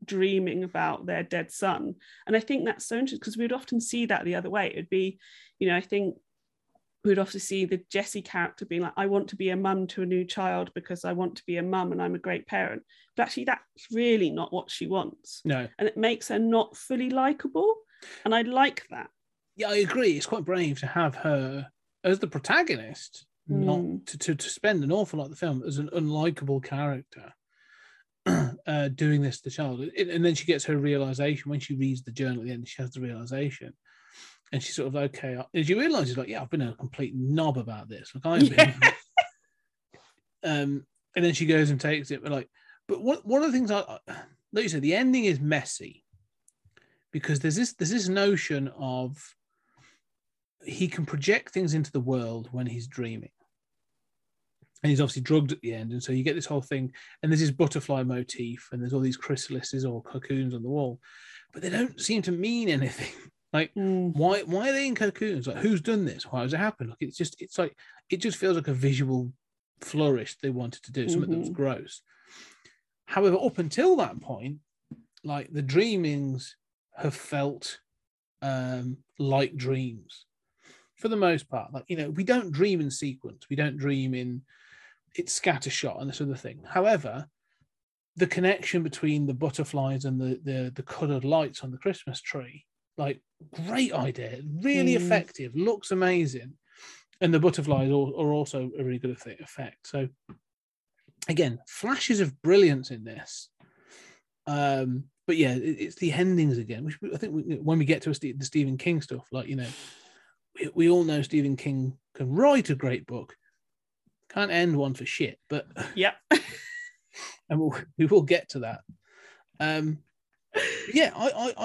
dreaming about their dead son. And I think that's so interesting, because we would often see that the other way. It would be, you know, I think we'd often see the Jessie character being like, I want to be a mum to a new child because I want to be a mum and I'm a great parent. But actually that's really not what she wants. No. And it makes her not fully likeable. And I like that. Yeah, I agree. It's quite brave to have her as the protagonist, not to spend an awful lot of the film as an unlikable character. Doing this to the child, and then she gets her realization when she reads the journal at the end. She has the realization, and she's sort of okay. And she realizes, like, yeah, I've been a complete knob about this. Like, I've been. And then she goes and takes it. But like, but one of the things like you said, the ending is messy because there's this notion of he can project things into the world when he's dreaming. And he's obviously drugged at the end. And so you get this whole thing, and there's this butterfly motif, and there's all these chrysalises or cocoons on the wall, but they don't seem to mean anything. Like, why are they in cocoons? Like, who's done this? Why does it happen? Like, it just feels like a visual flourish they wanted to do, something that was gross. However, up until that point, like, the dreamings have felt like dreams for the most part. Like, you know, we don't dream in sequence. We don't dream in... it's scattershot and this other thing. However, the connection between the butterflies and the coloured lights on the Christmas tree, like, great idea, really effective, looks amazing. And the butterflies are also a really good effect. So, again, flashes of brilliance in this. But yeah, it's the endings again, which I think when we get to the Stephen King stuff, like, you know, we all know Stephen King can write a great book. Can't end one for shit, but yeah, and we will get to that. I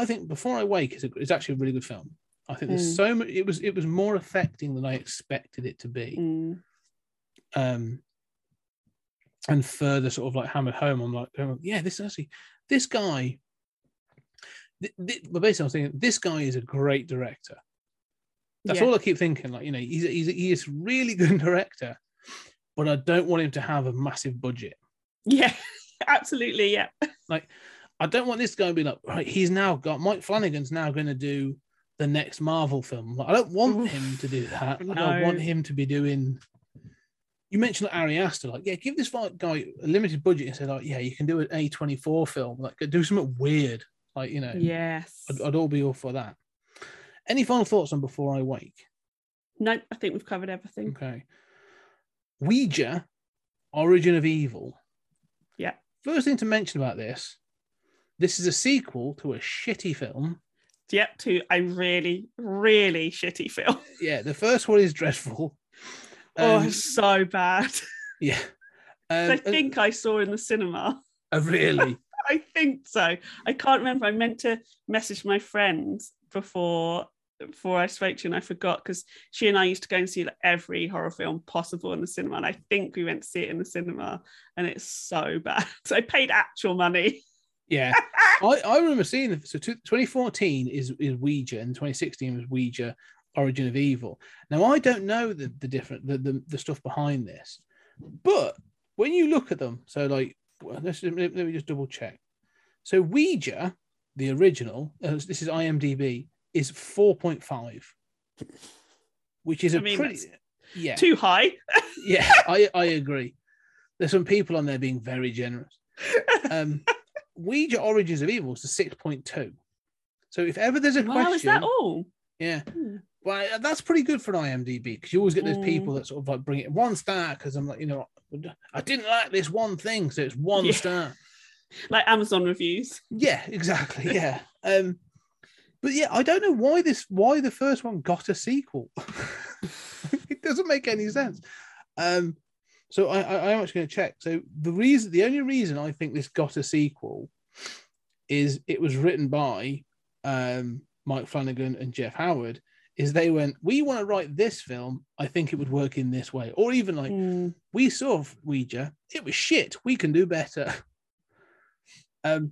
think Before I Wake is actually a really good film. I think there's so much. It was more affecting than I expected it to be, and further sort of like hammered home. I'm like, yeah, this guy. But basically, I was thinking this guy is a great director. That's all I keep thinking. Like, you know, he is a really good director. But I don't want him to have a massive budget. Yeah, absolutely. Yeah. Like, I don't want this guy to be like, right, Mike Flanagan's now going to do the next Marvel film. Like, I don't want him to do that. No. I don't want him to be doing. You mentioned like, Ari Aster, like, yeah, give this guy a limited budget and say, like, yeah, you can do an A24 film, like, do something weird. Like, you know, yes, I'd all be all for that. Any final thoughts on Before I Wake? Nope, I think we've covered everything. Okay. Ouija, Origin of Evil. Yeah. First thing to mention about this is a sequel to a shitty film. Yep, to a really, really shitty film. Yeah, the first one is dreadful. So bad. Yeah. I think I saw in the cinema. Oh, really? I think so. I can't remember. I meant to message my friends before I spoke to you, and I forgot, because she and I used to go and see like every horror film possible in the cinema, and I think we went to see it in the cinema, and it's so bad. So I paid actual money. Yeah. I remember seeing it. So 2014 is Ouija, and 2016 was Ouija, Origin of Evil. Now, I don't know the different stuff behind this, but when you look at them, so like, let me just double check. So Ouija, the original, this is IMDb, is 4.5, which is pretty... yeah. Too high. Yeah, I agree. There's some people on there being very generous. Ouija Origins of Evil is a 6.2. So if ever there's a question... Wow, is that all? Yeah. Hmm. Well, that's pretty good for an IMDb, because you always get those people that sort of like bring it one star, because I'm like, you know, I didn't like this one thing, so it's one star. Like Amazon reviews. Yeah, exactly. Yeah. But yeah, I don't know why the first one got a sequel. It doesn't make any sense. So I'm actually going to check. So the only reason I think this got a sequel is it was written by Mike Flanagan and Jeff Howard. Is they went, we want to write this film. I think it would work in this way, or even like we saw Ouija. It was shit. We can do better. But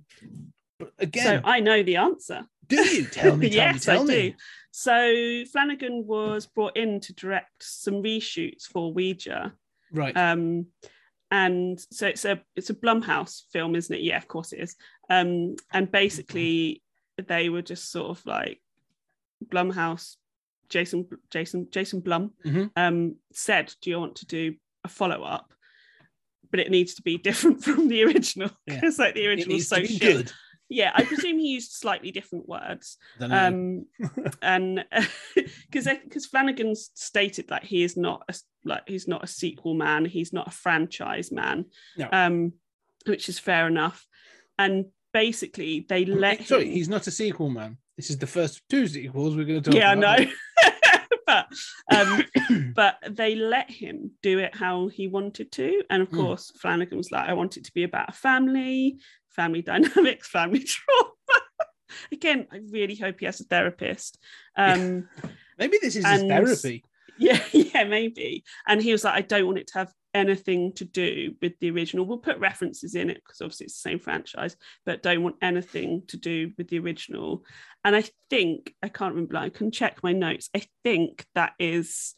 again, so I know the answer. Do you tell me? Yes, I do. So Flanagan was brought in to direct some reshoots for Ouija. Right. And so it's a Blumhouse film, isn't it? Yeah, of course it is. And basically they were just sort of like Blumhouse, Jason Blum said, do you want to do a follow-up? But it needs to be different from the original. Because like the original was so shit. Yeah, I presume he used slightly different words. And because Flanagan stated that he is not he's not a sequel man, he's not a franchise man, which is fair enough. And basically, they let him... he's not a sequel man. This is the first of two sequels we're going to talk about. Yeah, I know. But they let him do it how he wanted to. And of course, Flanagan was like, I want it to be about a family dynamics, family trauma. Again, I really hope he has a therapist. Maybe this is his therapy. Yeah, maybe. And he was like, I don't want it to have anything to do with the original. We'll put references in it because obviously it's the same franchise, but don't want anything to do with the original. And I think, I can't remember, I can check my notes. I think that is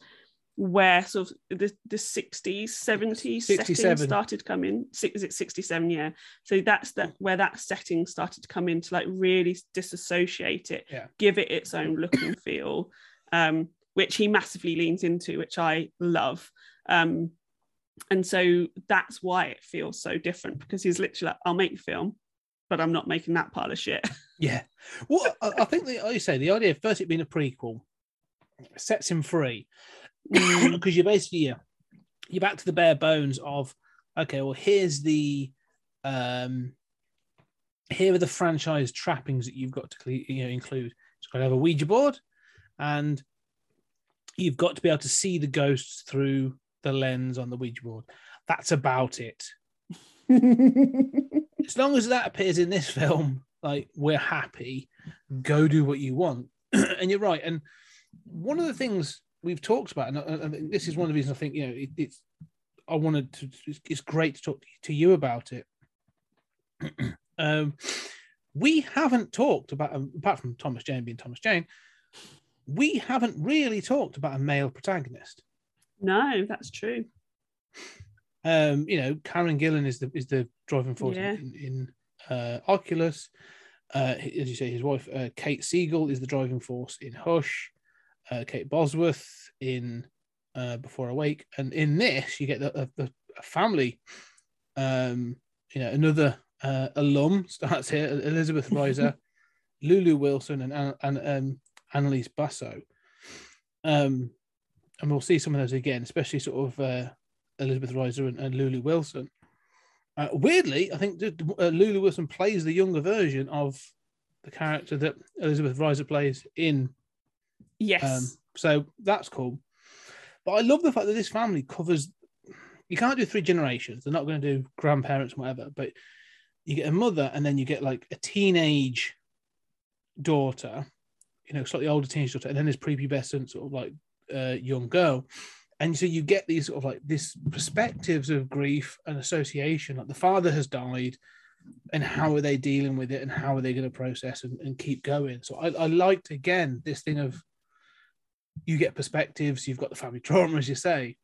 where sort of the 60s, 70s 67. Setting started coming. Is it 67? Yeah. So that's where that setting started to come in to like really disassociate it, give it its own look and feel, which he massively leans into, which I love. And so that's why it feels so different, because he's literally like, I'll make the film, but I'm not making that pile of shit. Yeah. Well, I think, like you say, the idea of first it being a prequel sets him free, because you're basically, you're back to the bare bones of, okay, well, here are the franchise trappings that you've got to include. It's got to have a Ouija board, and you've got to be able to see the ghosts through the lens on the Ouija board. That's about it. As long as that appears in this film, like, we're happy. Go do what you want. And you're right. And one of the things we've talked about, and this is one of the reasons I think, it's great to talk to you about it. We haven't talked about, apart from Thomas Jane being Thomas Jane, we haven't really talked about a male protagonist. No, that's true. Karen Gillan is the driving force in Oculus. As you say, his wife Kate Siegel is the driving force in Hush. Kate Bosworth in Before I Wake, and in this you get a family. Another alum starts here: Elizabeth Reaser, Lulu Wilson, and Annalise Basso. And we'll see some of those again, especially sort of Elizabeth Reaser and Lulu Wilson. Weirdly, I think Lulu Wilson plays the younger version of the character that Elizabeth Reaser plays in. Yes. So that's cool. But I love the fact that this family covers... You can't do three generations. They're not going to do grandparents and whatever, but you get a mother and then you get like a teenage daughter, slightly older teenage daughter, and then this prepubescent sort of like young girl, and so you get these sort of like this perspectives of grief and association, like the father has died and how are they dealing with it and how are they going to process and keep going. So I liked again this thing of you get perspectives, you've got the family trauma as you say,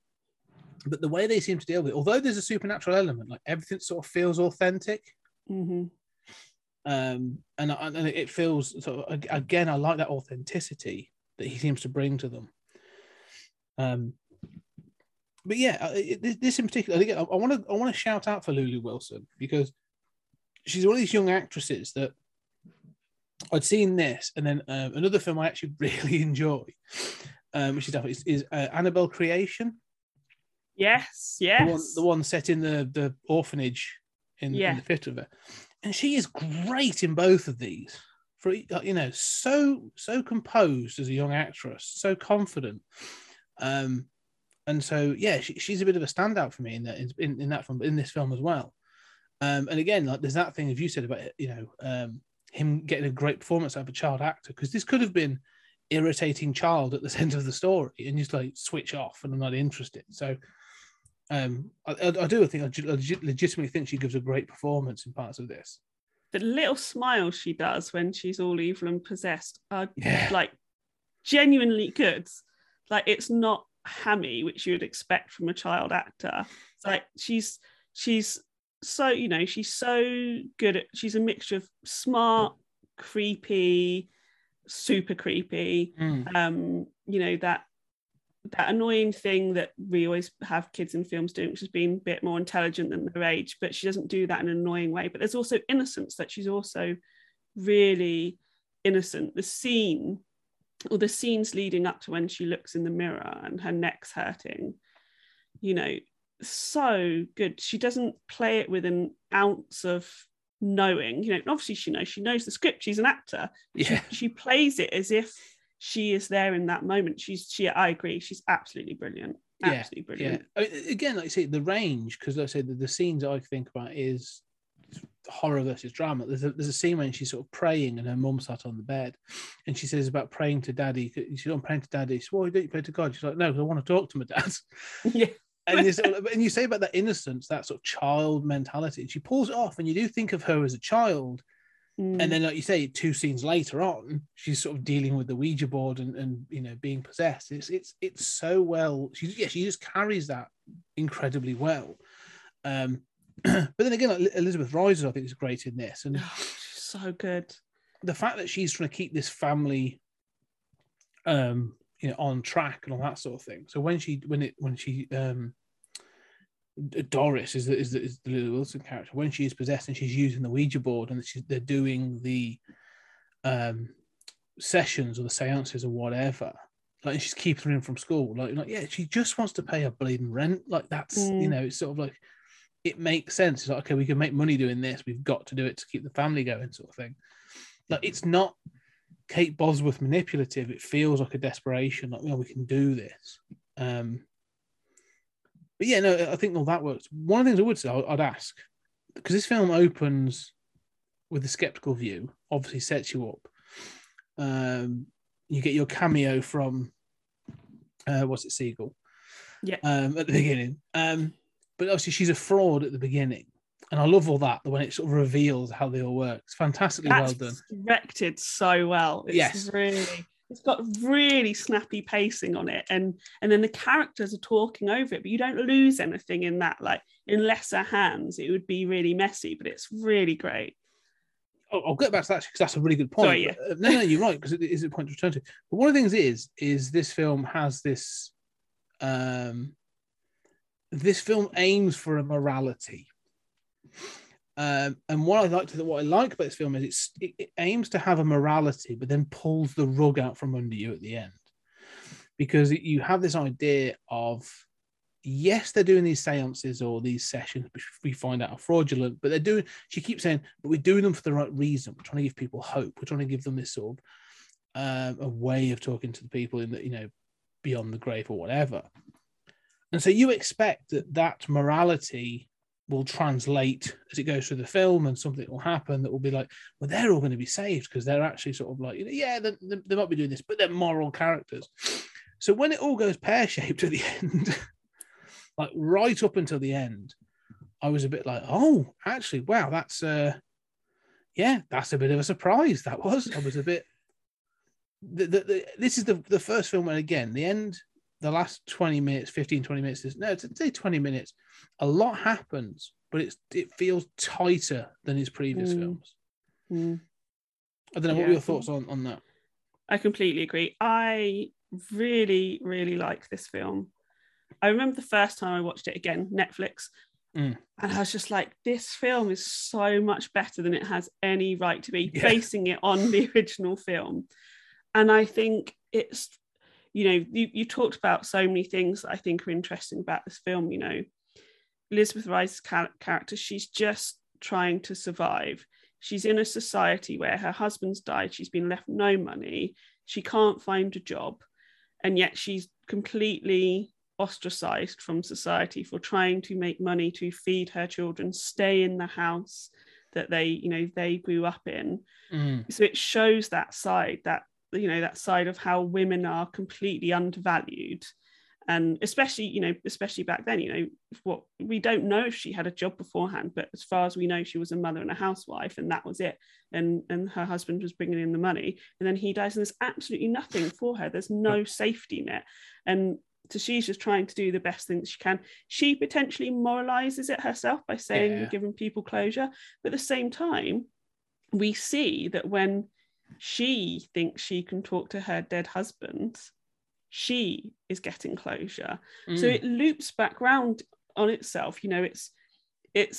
but the way they seem to deal with it, although there's a supernatural element, like everything sort of feels authentic. And it feels sort of, again, I like that authenticity that he seems to bring to them. But yeah, this in particular, again, I want to shout out for Lulu Wilson, because she's one of these young actresses that I'd seen this, and then another film I actually really enjoy, which is Annabelle Creation. Yes. The one set in the orphanage in the pit of it, and she is great in both of these. For so composed as a young actress, so confident. And so, yeah, she's a bit of a standout for me in that film, but in this film as well. And again, like, there's that thing, as you said, about him getting a great performance out of a child actor, because this could have been irritating child at the center of the story, and just like switch off, and I'm not interested. So, I legitimately think she gives a great performance in parts of this. The little smile she does when she's all evil and possessed are like genuinely good. Like, it's not hammy, which you would expect from a child actor. It's like she's so, she's so good at, she's a mixture of smart, creepy, super creepy. That annoying thing that we always have kids in films doing, which is being a bit more intelligent than their age, but she doesn't do that in an annoying way. But there's also innocence, that she's also really innocent. The scenes leading up to when she looks in the mirror and her neck's hurting, so good. She doesn't play it with an ounce of knowing, obviously she knows the script, she's an actor. She plays it as if she is there in that moment. I agree, she's absolutely brilliant. Yeah. I mean, again, like you say, the range, because like I said, the scenes I think about is horror versus drama. There's a scene when she's sort of praying and her mum sat on the bed, and she says about praying to daddy. She's not praying to daddy. She said, "Why don't you pray to God?" She's like, "No, because I want to talk to my dad." Yeah. And you say about that innocence, that sort of child mentality. And she pulls it off, and you do think of her as a child. And then, like you say, 2 scenes later on, she's sort of dealing with the Ouija board and being possessed. It's so well. She just carries that incredibly well. But then again, like Elizabeth Reaser, I think, is great in this, and she's so good. The fact that she's trying to keep this family, on track and all that sort of thing. So when Doris is the Lulu Wilson character, when she is possessed and she's using the Ouija board, and they're doing the sessions or the seances or whatever, like, and she's keeping her in from school, she just wants to pay her bleeding rent. Like, that's it's sort of like, it makes sense. It's like, okay, we can make money doing this, we've got to do it to keep the family going, sort of thing. Like, it's not Kate Bosworth manipulative, it feels like a desperation, like, we can do this. But yeah, no, I think all that works. One of the things I would say, I'd ask, because this film opens with a skeptical view, obviously sets you up. You get your cameo from, Siegel? Yeah. At the beginning. But obviously she's a fraud at the beginning. And I love all that, when it sort of reveals how they all work. It's fantastically well done. Directed so well. It's got really snappy pacing on it, and then the characters are talking over it, but you don't lose anything in that. Like, in lesser hands, it would be really messy, but it's really great. I'll get back to that, because that's a really good point. Sorry, yeah. No, you're right, because it is a point to return to. But one of the things is this film has this... this film aims for a morality. And what I like about this film is it aims to have a morality, but then pulls the rug out from under you at the end, because you have this idea of, yes, they're doing these seances or these sessions, which we find out are fraudulent, but she keeps saying, but we're doing them for the right reason. We're trying to give people hope. We're trying to give them this sort of a way of talking to the people in the, beyond the grave or whatever. And so you expect that morality will translate as it goes through the film, and something will happen that will be like, well, they're all going to be saved because they're actually sort of like, they might be doing this, but they're moral characters. So when it all goes pear-shaped at the end, like right up until the end, I was a bit like, oh, actually, wow, that's a bit of a surprise. That was, I was a bit, this is the first film when, again, the end, the last 20 minutes, 15, 20 minutes, say 20 minutes, a lot happens, but it feels tighter than his previous films. I don't know, what were your thoughts on that? I completely agree. I really, really like this film. I remember the first time I watched it again, Netflix, and I was just like, this film is so much better than it has any right to be, basing it on the original film. And I think it's, you know, you talked about so many things that I think are interesting about this film. You know, Elizabeth Reaser's character, she's just trying to survive. She's in a society where her husband's died, she's been left no money, she can't find a job, and yet she's completely ostracized from society for trying to make money to feed her children, stay in the house that they, you know, they grew up in. So it shows that side, that, you know, that side of how women are completely undervalued. And especially, you know, especially back then, you know, what we don't know if she had a job beforehand, but as far as we know, she was a mother and a housewife, and that was it. And her husband was bringing in the money, and then he dies, and there's absolutely nothing for her. There's no safety net. And so she's just trying to do the best thing that she can. She potentially moralizes it herself by saying, you're giving people closure. But at the same time, we see that when she thinks she can talk to her dead husband, she is getting closure. So it loops back round on itself. You know, it's at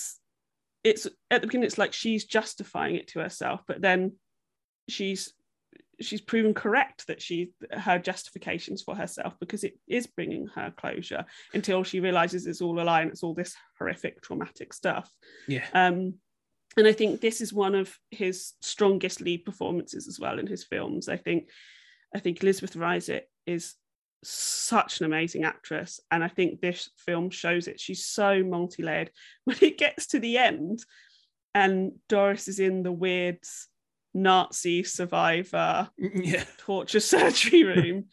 the beginning, it's like she's justifying it to herself, but then she's proven correct that her justifications for herself, because it is bringing her closure, until she realizes it's all a lie and it's all this horrific traumatic stuff. And I think this is one of his strongest lead performances as well in his films. I think Elizabeth Reaser is such an amazing actress, and I think this film shows it. She's so multi-layered. When it gets to the end and Doris is in the weird Nazi survivor torture surgery room,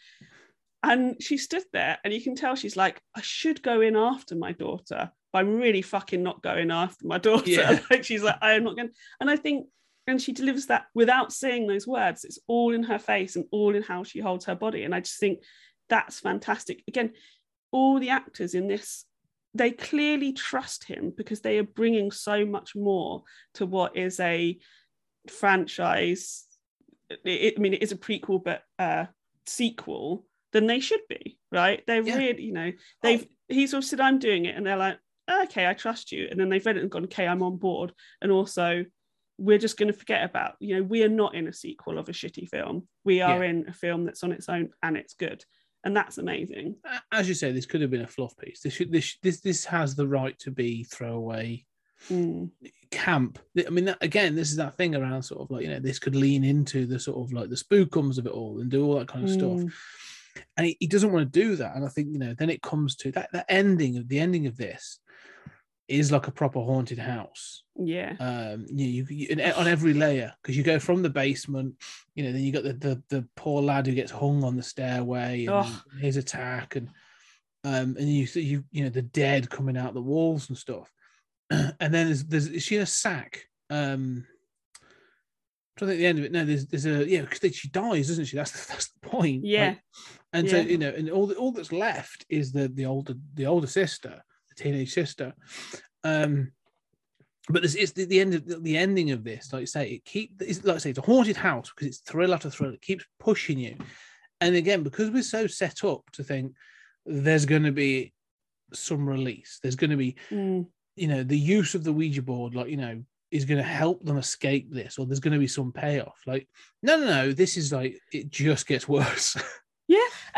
and she stood there, and you can tell she's like, I should go in after my daughter, but I'm really fucking not going after my daughter. Like, she's like, I am not going. And I think, and she delivers that without saying those words. It's all in her face and all in how she holds her body. And I just think that's fantastic. Again, all the actors in this, they clearly trust him, because they are bringing so much more to what is a franchise. I mean, it is a prequel, but sequel than they should be, right? They're really, you know, he sort of said, I'm doing it. And they're like, okay, I trust you. And then they've read it and gone, okay, I'm on board. And also, we're just going to forget about, you know, we are not in a sequel of a shitty film. We are in a film that's on its own and it's good. And that's amazing. As you say, this could have been a fluff piece. This has the right to be throwaway camp. I mean, this is that thing around sort of like, you know, this could lean into the sort of like the spookums of it all and do all that kind of stuff. And he doesn't want to do that. And I think, you know, then it comes to that ending of this is like a proper haunted house. You on every layer, because you go from the basement, you know, then you got the poor lad who gets hung on the stairway and his attack, and you know, the dead coming out the walls and stuff. And then there's is she in a sack? I think the end of it. No, there's a because she dies, doesn't she? That's the point. Right? And so, you know, and all that's left is the older sister, the teenage sister. But it's the ending of this, like you say, it's a haunted house, because it's thrill after thrill. It keeps pushing you, and again, because we're so set up to think there's going to be some release, there's going to be, you know, the use of the Ouija board, like, you know, is going to help them escape this, or there's going to be some payoff. Like, no, this is like, it just gets worse.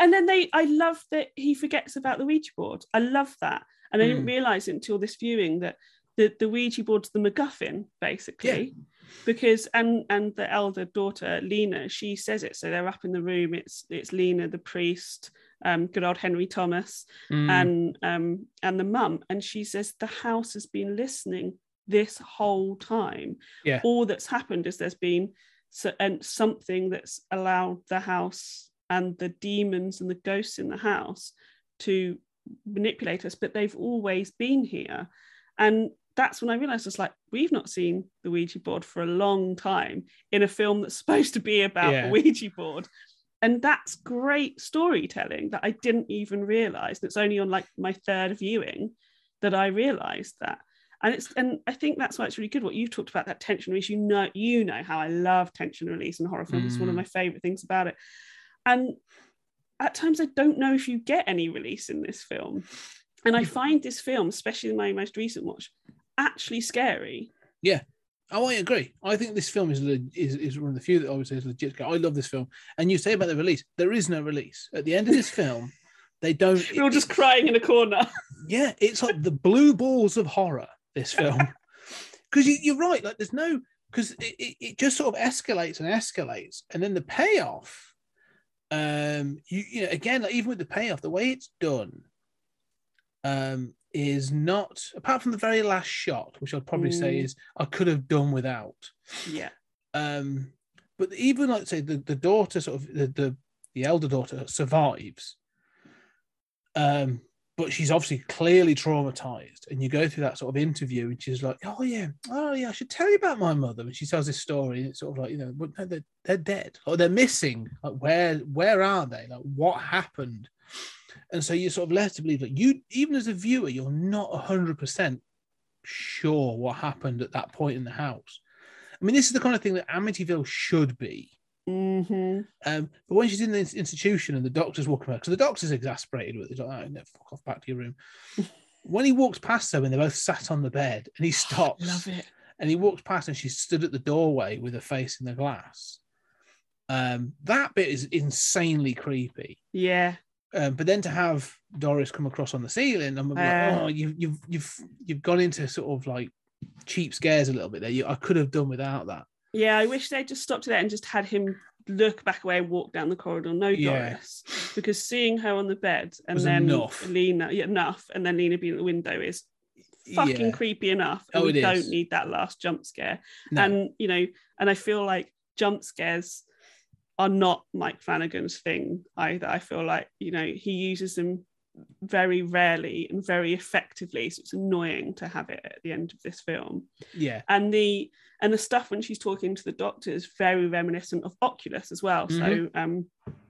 And then I love that he forgets about the Ouija board. I love that, and I didn't realise it until this viewing that the Ouija board's the MacGuffin, basically, because and the elder daughter Lena, she says it. So they're up in the room. It's Lena, the priest, good old Henry Thomas, and the mum, and she says the house has been listening this whole time. All that's happened is there's been something that's allowed the house and the demons and the ghosts in the house to manipulate us, but they've always been here. And that's when I realised, it's like, we've not seen the Ouija board for a long time in a film that's supposed to be about the Ouija board. And that's great storytelling that I didn't even realise. And it's only on like my third viewing that I realised that. And I think that's why it's really good. What you talked about, that tension release, you know how I love tension release in horror films. It's one of my favourite things about it. And at times I don't know if you get any release in this film. And I find this film, especially in my most recent watch, actually scary. Yeah. Oh, I agree. I think this film is one of the few that I would say is legit. I love this film. And you say about the release, there is no release. At the end of this film, they don't... We're all just crying in a corner. Yeah, it's like the blue balls of horror, this film. Because you're right, like there's no... Because it just sort of escalates. And then the payoff, you know, again, like, even with the payoff, the way it's done... is not, apart from the very last shot, which I'd probably say is I could have done without. Yeah. But even like say the daughter sort of the elder daughter survives. But she's obviously clearly traumatized, and you go through that sort of interview, and she's like, "Oh yeah, I should tell you about my mother." And she tells this story, and it's sort of like, you know, but no, they're dead, or they're missing. Like where are they? Like what happened? And so you're sort of led to believe that you, even as a viewer, you're not 100% sure what happened at that point in the house. I mean, this is the kind of thing that Amityville should be. Mm-hmm. But when she's in the institution and the doctor's walking around, because the doctor's exasperated with it, he's like, "Oh, no, fuck off, back to your room." When he walks past her and they're both sat on the bed, and he stops. Love it. And he walks past and she stood at the doorway with her face in the glass. That bit is insanely creepy. Yeah. But then to have Doris come across on the ceiling, I'm like, oh, you've gone into sort of like cheap scares a little bit there. I could have done without that. Yeah, I wish they just stopped that and just had him look back away, walk down the corridor. No, yeah. Doris, because seeing her on the bed and then Lena being at the window is fucking creepy enough. And we don't need that last jump scare. No. And you know, and I feel like jump scares are not Mike Flanagan's thing either. I feel like, you know, he uses them very rarely and very effectively, so it's annoying to have it at the end of this film. Yeah. And the stuff when she's talking to the doctor is very reminiscent of Oculus as well. Mm-hmm. So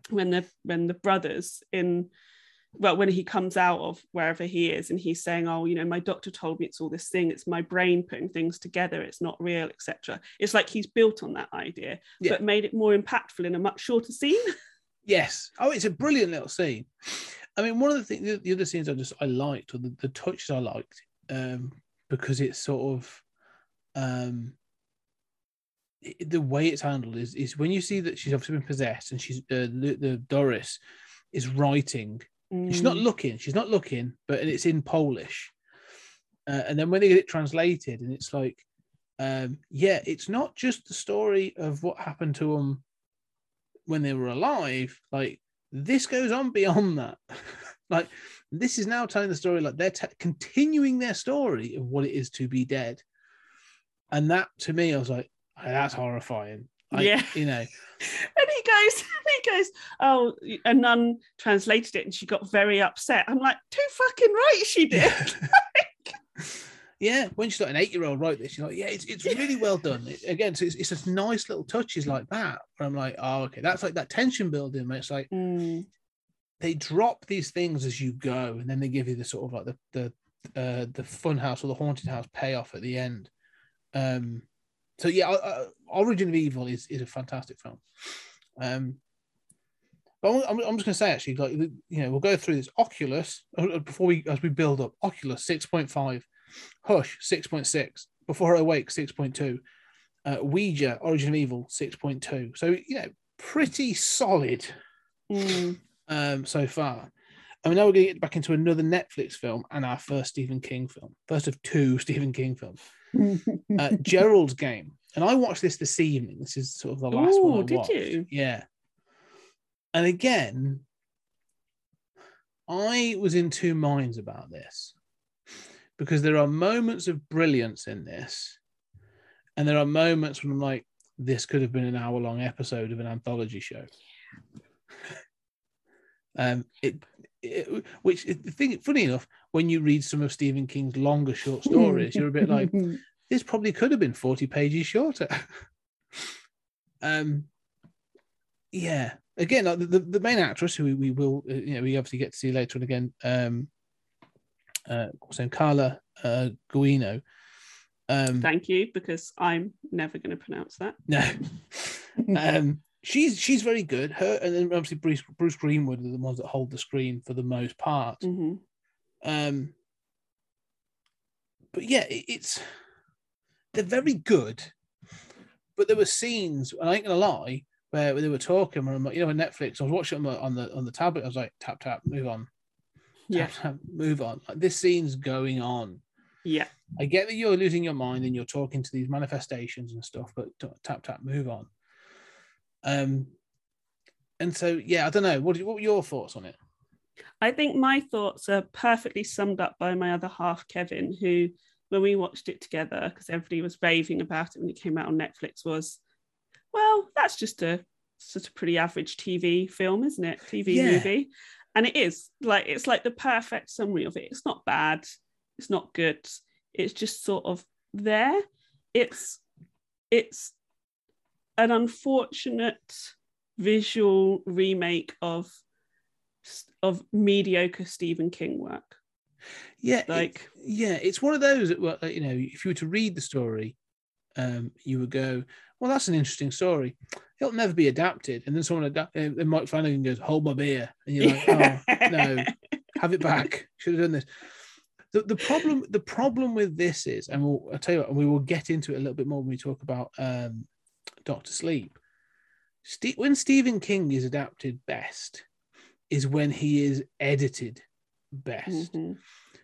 when the brothers when he comes out of wherever he is and he's saying, "Oh, you know, my doctor told me it's all this thing, it's my brain putting things together, it's not real, etc." It's like he's built on that idea, but made it more impactful in a much shorter scene. Yes. Oh, it's a brilliant little scene. I mean, one of the things, the other scenes I liked, or the touches I liked, because it's sort of, the way it's handled is when you see that she's obviously been possessed and she's, the Doris is writing. She's not looking, but it's in Polish. And then when they get it translated, and it's like, it's not just the story of what happened to them when they were alive. Like, this goes on beyond that. Like, this is now telling the story, like they're continuing their story of what it is to be dead. And that, to me, I was like, oh, that's horrifying. You know. And he goes, "Oh, a nun translated it and she got very upset." I'm like, too fucking right she did. Yeah, when she's like an 8-year-old wrote this, she's like, it's really well done. It's just nice little touches like that where I'm like, oh, okay, that's like that tension building, mate. It's like they drop these things as you go, and then they give you the sort of like the fun house or the haunted house payoff at the end. So yeah, Origin of Evil is a fantastic film. But I'm just going to say, actually, like, you know, we'll go through this. Oculus, as we build up, Oculus 6.5, Hush 6.6, Before I Wake 6.2, Ouija: Origin of Evil 6.2. So, you know, pretty solid so far. I mean, now we're going to get back into another Netflix film and our first Stephen King film, first of two Stephen King films. Gerald's Game, and I watched this evening. This is sort of the last one I watched. Did you? Yeah. And again, I was in two minds about this, because there are moments of brilliance in this, and there are moments when I'm like, this could have been an hour-long episode of an anthology show. Funny enough, when you read some of Stephen King's longer short stories, you're a bit like, this probably could have been 40 pages shorter. Yeah. Again, like the main actress, who we will, you know, we obviously get to see later on again, Carla Gugino. Thank you, because I'm never going to pronounce that. No. she's very good. Her and then obviously Bruce Greenwood are the ones that hold the screen for the most part. Mm-hmm. But yeah, they're very good. But there were scenes, and I ain't gonna lie, where they were talking, and I'm like, on Netflix, I was watching on the tablet. I was like, tap tap, move on. Yeah, tap, tap, move on. Like, this scene's going on. Yeah, I get that you're losing your mind and you're talking to these manifestations and stuff, but tap tap, move on. And so yeah, I don't know. What were your thoughts on it? I think my thoughts are perfectly summed up by my other half, Kevin, who, when we watched it together, because everybody was raving about it when it came out on Netflix, was, well, that's just a sort of pretty average TV film, isn't it? Movie. And it is. Like, it's like the perfect summary of it. It's not bad. It's not good. It's just sort of there. It's an unfortunate visual remake of mediocre Stephen King work. Yeah, like it's one of those that, if you were to read the story, you would go, well, that's an interesting story. It'll never be adapted. And then and Mike Flanagan goes, hold my beer, and you're like, oh no, have it back. Should have done this. The problem with this is, and I'll tell you what, and we will get into it a little bit more when we talk about Doctor Sleep. When Stephen King is adapted best is when he is edited best. Mm-hmm.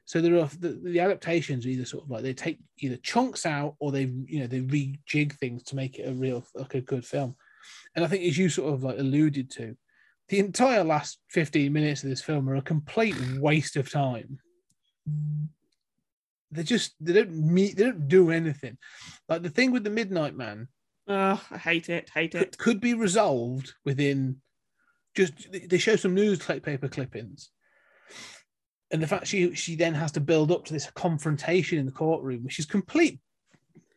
So there are the adaptations are either sort of like they take either chunks out or they rejig things to make it a good film. And I think, as you sort of like alluded to, the entire last 15 minutes of this film are a complete waste of time. They don't do anything. Like the thing with the Midnight Man, I hate it. Could be resolved within they show some newspaper clippings. And the fact she then has to build up to this confrontation in the courtroom, which is complete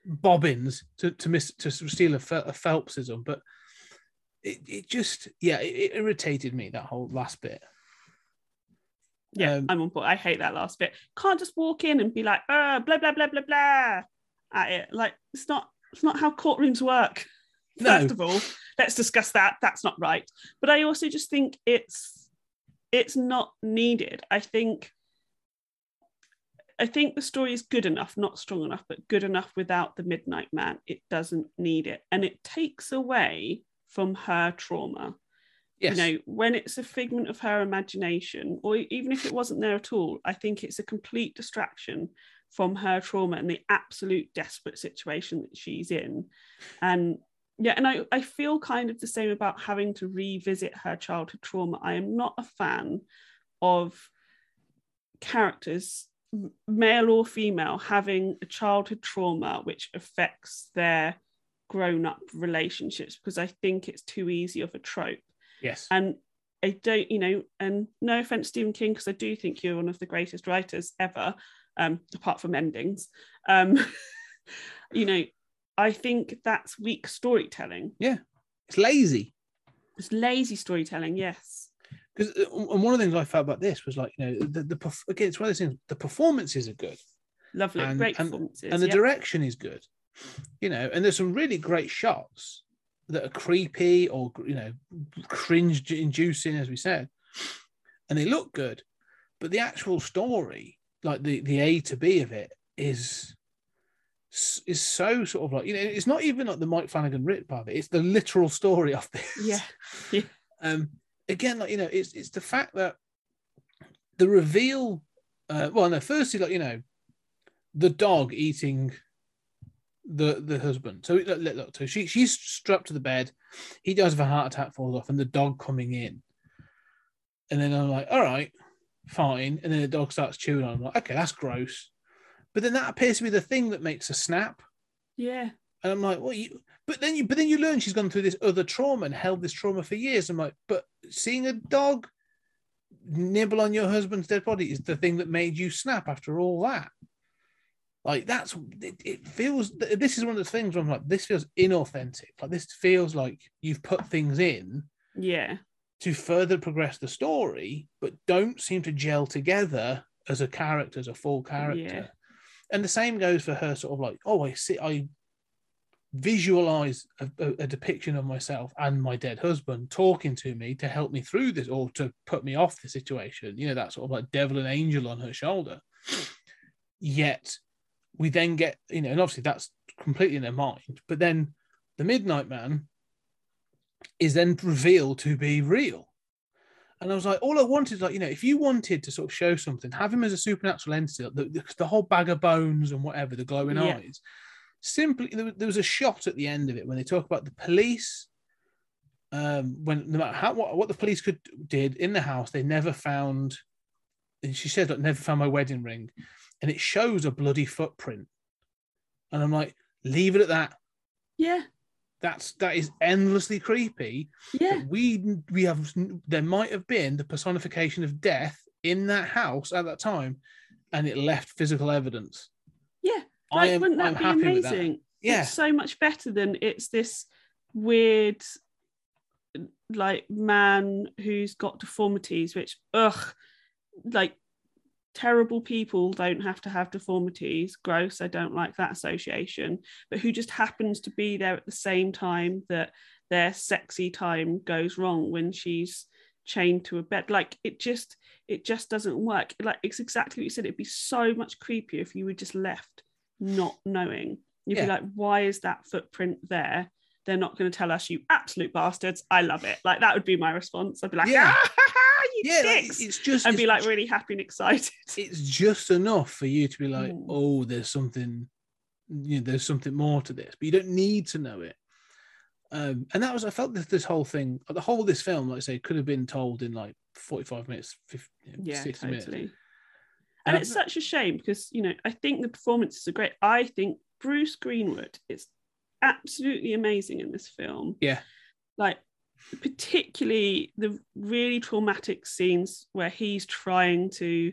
bobbins to steal a Phelpsism, but it irritated me, that whole last bit. Yeah, I'm on board. I hate that last bit. Can't just walk in and be like, blah blah blah blah blah at it. Like, it's not how courtrooms work. First of all, let's discuss that. That's not right. But I also just think it's not needed. I think the story is good enough, not strong enough, but good enough without the Midnight Man. It doesn't need it. And it takes away from her trauma. Yes. When it's a figment of her imagination, or even if it wasn't there at all, I think it's a complete distraction from her trauma and the absolute desperate situation that she's in. And I feel kind of the same about having to revisit her childhood trauma. I am not a fan of characters, male or female, having a childhood trauma which affects their grown-up relationships, because I think it's too easy of a trope. Yes. And I don't, and no offense, Stephen King, because I do think you're one of the greatest writers ever, apart from endings. I think that's weak storytelling. Yeah, it's lazy. It's lazy storytelling, yes. And one of the things I felt about this was like, again, it's one of those things, the performances are good. Lovely, great performances. And the direction is good. And there's some really great shots that are creepy or, cringe-inducing, as we said. And they look good. But the actual story, like the A to B of it, is so sort of like, it's not even like the Mike Flanagan writ part of it, it's the literal story of this. Yeah. Again, like, it's the fact that the reveal, firstly, like, the dog eating the husband. So look, so she's strapped to the bed, he dies of a heart attack, falls off, and the dog coming in. And then I'm like, all right, fine. And then the dog starts chewing on. I'm like, okay, that's gross. But then that appears to be the thing that makes her snap. Yeah. And I'm like, well, but then you learn she's gone through this other trauma and held this trauma for years. I'm like, but seeing a dog nibble on your husband's dead body is the thing that made you snap after all that. Like, that's it. It feels, this is one of those things where I'm like, this feels inauthentic. Like, this feels like you've put things in. Yeah. To further progress the story, but don't seem to gel together as a character, as a full character. Yeah. And the same goes for her sort of like, oh, I see, I visualize a depiction of myself and my dead husband talking to me to help me through this, or to put me off the situation, you know, that sort of like devil and angel on her shoulder. Yet we then get, you know, and obviously that's completely in their mind, but then the Midnight Man is then revealed to be real. And I was like, all I wanted, like, you know, if you wanted to sort of show something, have him as a supernatural entity, the whole bag of bones and whatever, the glowing eyes. Simply, there was a shot at the end of it when they talk about the police. When no matter how what the police did in the house, they never found. And she said, "Look, never found my wedding ring," and it shows a bloody footprint. And I'm like, leave it at that. Yeah, that is endlessly creepy. Yeah, we have. There might have been the personification of death in that house at that time, and it left physical evidence. Yeah. Like, wouldn't that be amazing? Yeah. It's so much better than it's this weird, like, man who's got deformities, which, like, terrible people don't have to have deformities. Gross, I don't like that association. But who just happens to be there at the same time that their sexy time goes wrong when she's chained to a bed. Like, it just doesn't work. Like, it's exactly what you said. It'd be so much creepier if you were just left not knowing. You'd be like, why is that footprint there? They're not going to tell us, you absolute bastards. I love it. Like, that would be my response. I'd be like, dicks. Like, I'd be like really happy and excited. It's just enough for you to be like, oh, there's something, you know, there's something more to this, but you don't need to know it. And that was, I felt that this whole thing, the whole of this film, like I say, could have been told in like 45 minutes, 50, 60 minutes. And it's such a shame because, you know, I think the performances are great. I think Bruce Greenwood is absolutely amazing in this film. Yeah. Like, particularly the really traumatic scenes where he's trying to,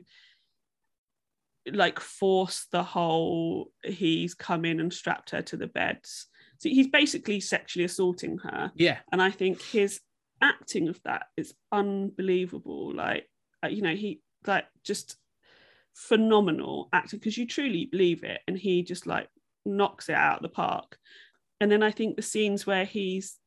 like, force the whole, he's come in and strapped her to the beds. So he's basically sexually assaulting her. Yeah. And I think his acting of that is unbelievable. Like, you know, he, like, just phenomenal actor, because you truly believe it, and he just, like, knocks it out of the park. And then I think the scenes where he's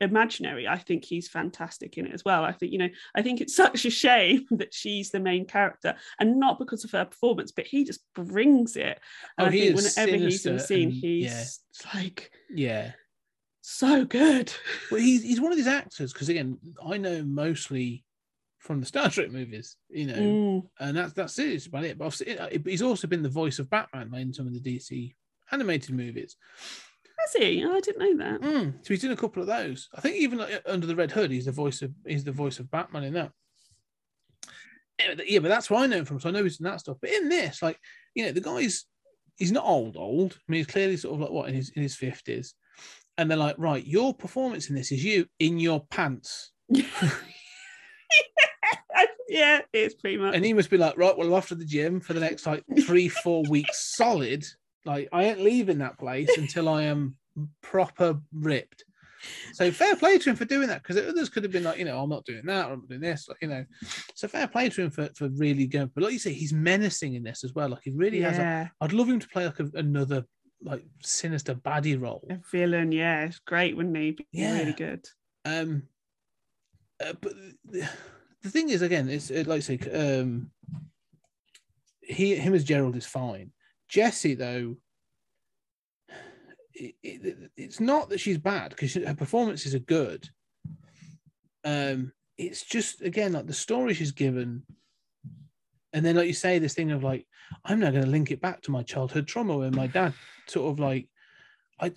imaginary, I think he's fantastic in it as well. I think, you know, I think it's such a shame that she's the main character, and not because of her performance, but he just brings it. And I think whenever he's in the scene, he's like, so good. Well, he's one of these actors, because again, I know mostly from the Star Trek movies, you know, and that's it about it. But he's also been the voice of Batman in some of the DC animated movies. Has he? Oh, I didn't know that. So he's done a couple of those. I think even Under the Red Hood, he's the voice of Batman in that. Yeah, but that's where I know him from, so I know he's in that stuff. But in this, like, you know, the guy's, he's not old. I mean, he's clearly sort of like what, in his 50s, and they're like, right, your performance in this is you in your pants. Yeah, it's pretty much. And he must be like, right, well, I'm off to the gym for the next like 3-4 weeks solid. Like, I ain't leaving that place until I am proper ripped. So fair play to him for doing that, because others could have been like, you know, I'm not doing that, I'm not doing this, like, you know. So fair play to him for really going. But like you say, he's menacing in this as well. Like, he really has. I'd love him to play like another like sinister baddie role. A villain, yeah, it's great, wouldn't he? Really good. But. The thing is, again, it's like I say, him as Gerald is fine. Jessie, though, it's not that she's bad, because her performances are good. It's just, again, like the story she's given, and then, like you say, this thing of like, I'm now going to link it back to my childhood trauma, where my dad sort of like, I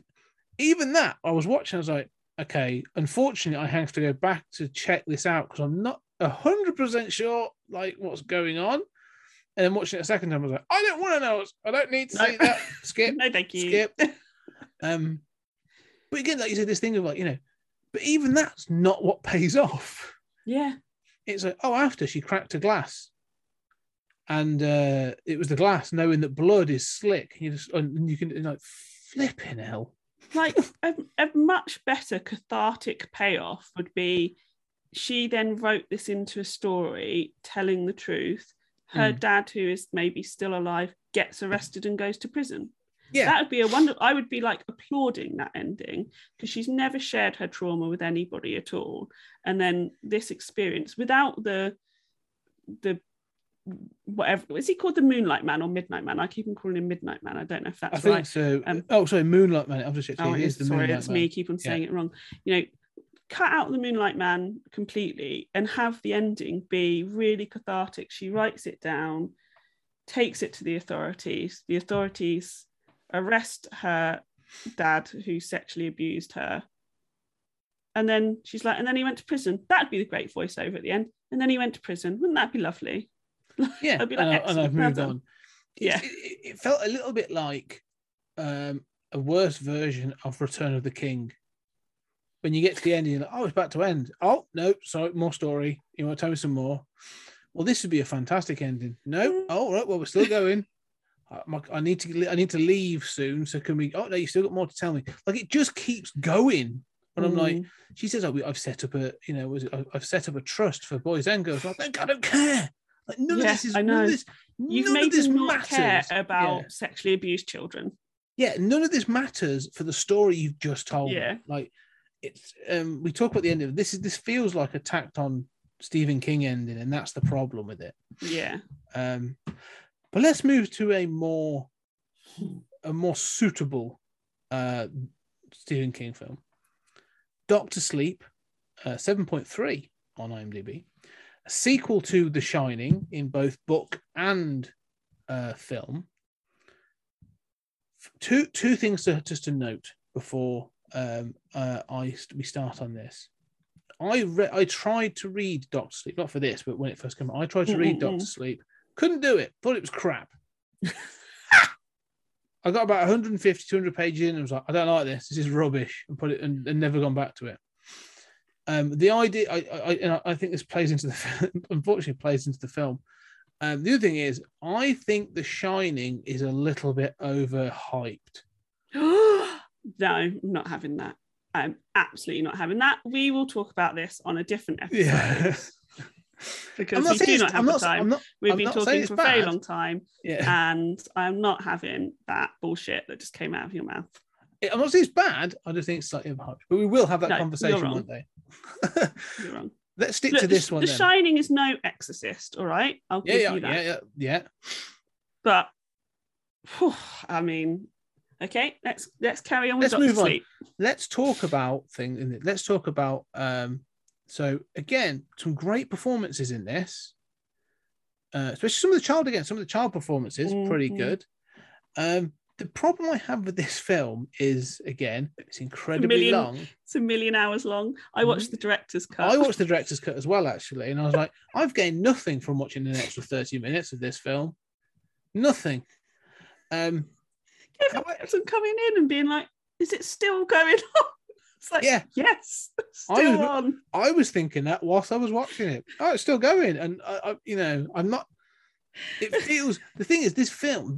was watching, I was like, okay, unfortunately, I have to go back to check this out, because I'm not 100% sure like what's going on. And then watching it a second time, I was like, I don't want to know, I don't need to see that. Skip. No, thank you. Skip. But again, like you said, this thing of like, you know, but even that's not what pays off. Yeah. It's like, oh, after she cracked a glass, and it was the glass, knowing that blood is slick, and you can like, flipping hell. Like, a much better cathartic payoff would be, she then wrote this into a story, telling the truth. Her dad, who is maybe still alive, gets arrested and goes to prison. Yeah. That would be a wonderful, I would be like applauding that ending, because she's never shared her trauma with anybody at all. And then this experience without the whatever, is he called the Moonlight Man or Midnight Man? I keep on calling him Midnight Man. I don't know if that's right. I think so. Sorry, Moonlight Man. I'll just check. Sorry, it's me. Keep on saying it wrong. You know, cut out the Moonlight Man completely and have the ending be really cathartic. She writes it down, takes it to the authorities. The authorities arrest her dad who sexually abused her. And then she's like, and then he went to prison. That'd be the great voiceover at the end. And then he went to prison. Wouldn't that be lovely? Yeah, be like, and I've moved on. Yeah, it felt a little bit like a worse version of Return of the King. When you get to the end, you're like, oh, it's about to end. Oh, no, sorry, more story. You want to tell me some more? Well, this would be a fantastic ending. No, oh, right, well, we're still going. I need to leave soon, so can we... Oh, no, you still got more to tell me. Like, it just keeps going. And I'm like, she says, oh, I've set up a, you know, I've set up a trust for boys and girls. I'm like, I don't care. Like, none of this matters about sexually abused children. Yeah, none of this matters for the story you've just told. Yeah. Like, it's we talk about the end of this. This feels like a tacked on Stephen King ending, and that's the problem with it. Yeah. But let's move to a more suitable Stephen King film. Doctor Sleep, 7.3 on IMDb. A sequel to The Shining in both book and film. Two things just to note before we start on this. I tried to read Doctor Sleep, not for this, but when it first came out, I tried to read Doctor Sleep. Couldn't do it. Thought it was crap. I got about 150, 200 pages in and was like, I don't like this. This is rubbish. And put it and never gone back to it. The idea, I think this plays into the film. The other thing is, I think The Shining is a little bit overhyped. No, I'm not having that. I'm absolutely not having that. We will talk about this on a different episode. Yeah. Because we do not have the time. We've been talking for a very long time. Yeah. And I'm not having that bullshit that just came out of your mouth. I'm not saying it's bad. I just think it's slightly overhyped. But we will have that conversation one day. You're wrong. Let's stick to this one. The Shining is no Exorcist, all right? I'll give you that. Yeah. But I mean, okay, let's carry on with Doctor Sleep. Let's talk about things in it. Let's talk about so again, some great performances in this. Especially some of the child performances, pretty good. The problem I have with this film is, again, it's incredibly long. It's a million hours long. I watched the director's cut. I watched the director's cut as well, actually. And I was like, I've gained nothing from watching an extra 30 minutes of this film. Nothing. Some coming in and being like, is it still going on? It's like, yes, still on. I was thinking that whilst I was watching it. Oh, it's still going. And, I'm not... It feels... The thing is, this film...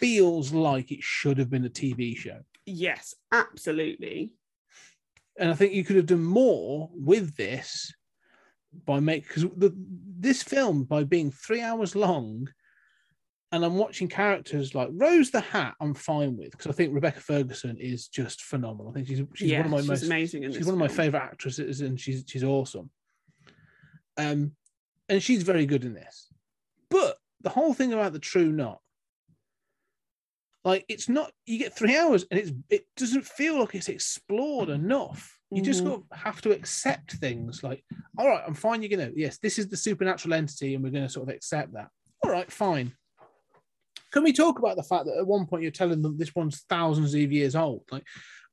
feels like it should have been a TV show. Yes, absolutely. And I think you could have done more with this because this film being 3 hours long, and I'm watching characters like Rose the Hat. I'm fine with, because I think Rebecca Ferguson is just phenomenal. I think she's one of my favorite actresses, and she's awesome. And she's very good in this. But the whole thing about the True Knot. Like, it's not, you get 3 hours and it doesn't feel like it's explored enough. You just have to accept things like, all right, I'm fine. You're going to, yes, this is the supernatural entity and we're going to sort of accept that. All right, fine. Can we talk about the fact that at one point you're telling them this one's thousands of years old? Like,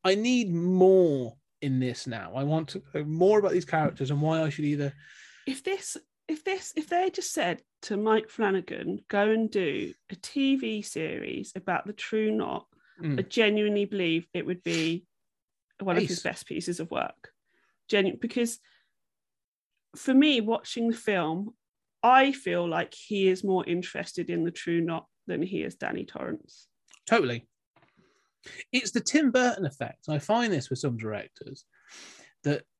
I need more in this now. I want to know more about these characters and why I should either. If they just said to Mike Flanagan, go and do a TV series about the True Knot, I genuinely believe it would be one of his best pieces of work. Because for me, watching the film, I feel like he is more interested in the True Knot than he is Danny Torrance. Totally. It's the Tim Burton effect. I find this with some directors.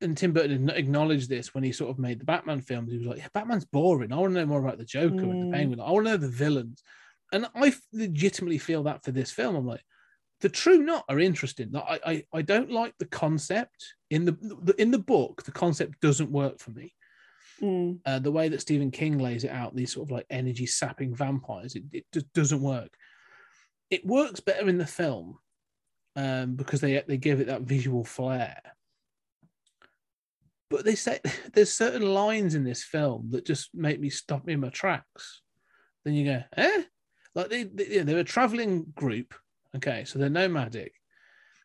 And Tim Burton acknowledged this when he sort of made the Batman films. He was like, yeah, Batman's boring. I want to know more about the Joker and the Penguin. I want to know the villains. And I legitimately feel that for this film. I'm like, the true knot are interesting. I don't like the concept. In the book, the concept doesn't work for me. Mm. The way that Stephen King lays it out, these sort of like energy-sapping vampires, it just doesn't work. It works better in the film because they give it that visual flair. But they say there's certain lines in this film that just make me stop me in my tracks. Then you go, eh? Like they're a traveling group. Okay, so they're nomadic.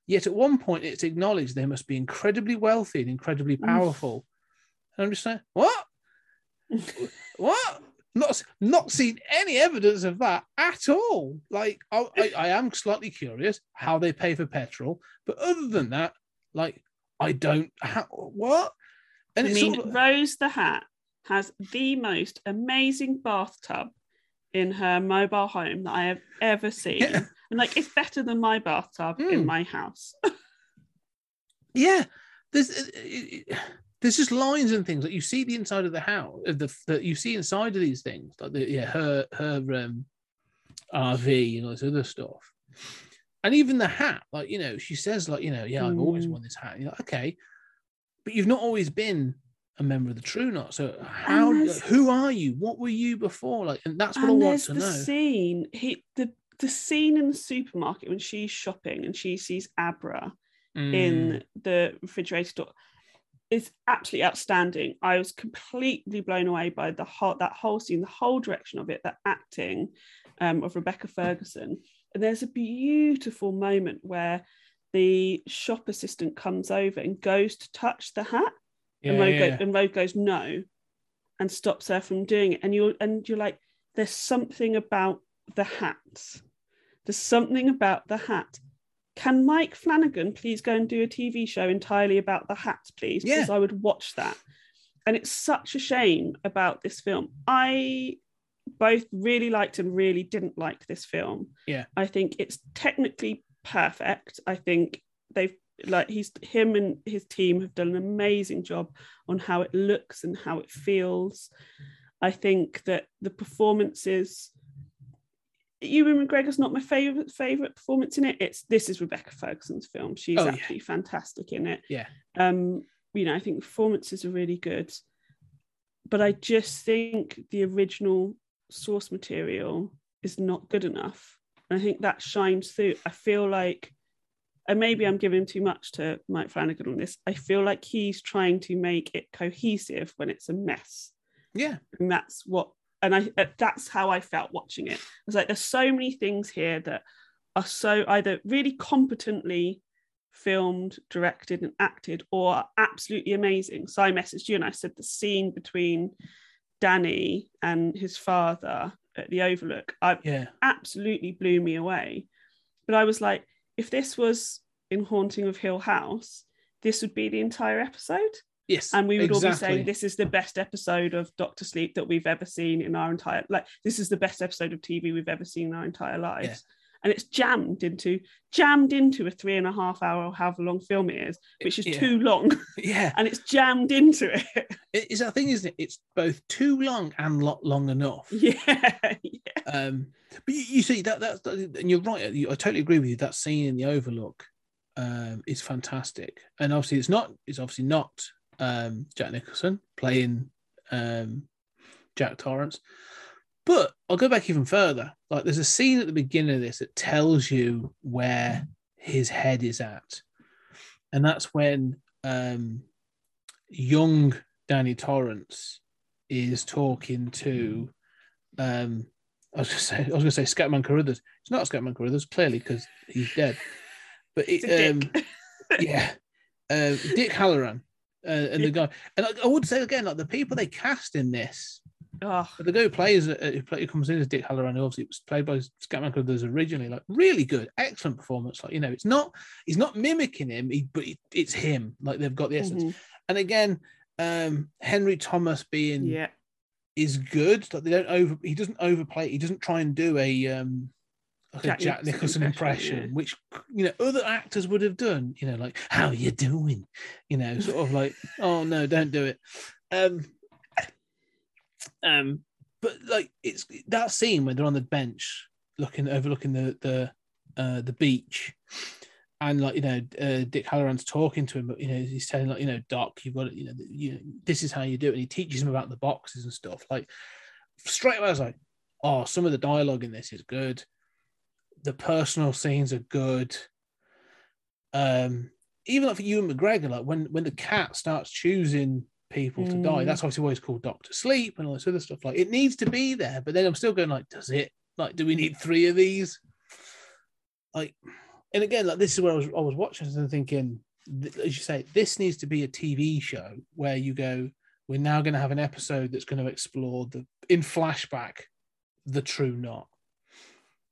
Yet at one point, it's acknowledged they must be incredibly wealthy and incredibly powerful. And I'm just saying, what? What? Not seen any evidence of that at all. Like, I am slightly curious how they pay for petrol, but other than that, like, I don't. What? And I mean, Rose the Hat has the most amazing bathtub in her mobile home that I have ever seen. Yeah. And like, it's better than my bathtub in my house. Yeah, there's just lines and things that like you see the inside of the house, that you see inside of these things, like her RV and all this other stuff, and even the hat. Like, you know, she says like, you know, yeah, I've always worn this hat. And you're like, okay, but you've not always been a member of the True Knot. So how? Like, who are you? What were you before? Like, and that's what I want to know. There's the scene. The scene in the supermarket when she's shopping and she sees Abra in the refrigerator door is absolutely outstanding. I was completely blown away by that whole scene, the whole direction of it, the acting of Rebecca Ferguson. And there's a beautiful moment where the shop assistant comes over and goes to touch the hat, and Rogue goes no, and stops her from doing it. And you're like, there's something about the hat. There's something about the hat. Can Mike Flanagan please go and do a TV show entirely about the hat, please? Because I would watch that. And it's such a shame about this film. I both really liked and really didn't like this film. Yeah. I think it's technically perfect. I think him and his team have done an amazing job on how it looks and how it feels. I think that the performances, Ewan McGregor's not my favourite performance in it. This is Rebecca Ferguson's film. She's absolutely fantastic in it. Yeah. You know, I think performances are really good, but I just think the original source material is not good enough, and I think that shines through. I feel like, and maybe I'm giving too much to Mike Flanagan on this, I feel like he's trying to make it cohesive when it's a mess. Yeah. And that's what. And that's how I felt watching it. I was like, there's so many things here that are so either really competently filmed, directed and acted, or are absolutely amazing. So I messaged you and I said the scene between Danny and his father at the Overlook absolutely blew me away. But I was like, if this was in Haunting of Hill House, this would be the entire episode. Yes, and we would all be saying this is the best episode of Doctor Sleep that we've ever seen in our entire life. This is the best episode of TV we've ever seen in our entire lives. Yeah. And it's jammed into a 3.5 hour or however long film it is, which is too long. Yeah. And it's jammed into it. It's that thing, isn't it? It's both too long and not long enough. Yeah. But you see, that's, and you're right. I totally agree with you. That scene in the Overlook is fantastic. And obviously it's not Jack Nicholson playing Jack Torrance. But I'll go back even further. Like, there's a scene at the beginning of this that tells you where his head is at. And that's when young Danny Torrance is talking to, I was going to say Scatman Crothers. It's not Scatman Crothers, clearly, because he's dead. But Dick Halloran. And the guy, and I would say again, like the people they cast in this, the guy who comes in as Dick Halloran, who obviously was played by Scatman Crothers originally, like really good, excellent performance. Like, you know, he's not mimicking him, but it's him. Like, they've got the essence. Mm-hmm. And again, Henry Thomas being is good. Like, he doesn't overplay. He doesn't try and do Jack Nicholson impression, which, you know, other actors would have done, you know, like, how you doing? You know, sort of like, oh no, don't do it. But like, it's that scene where they're on the bench overlooking the beach, and like, you know, Dick Halloran's talking to him, but, you know, he's saying, like, you know, Doc, you've got to, you know, this is how you do it, and he teaches him about the boxes and stuff. Like, straight away I was like, oh, some of the dialogue in this is good. The personal scenes are good. Even like for Ewan McGregor, like when the cat starts choosing people to die, that's obviously why it's called Doctor Sleep and all this other stuff. Like, it needs to be there, but then I'm still going, like, does it? Like, do we need three of these? Like, and again, like, this is where I was watching this and thinking, as you say, this needs to be a TV show where you go, we're now going to have an episode that's going to explore in flashback, the true knot.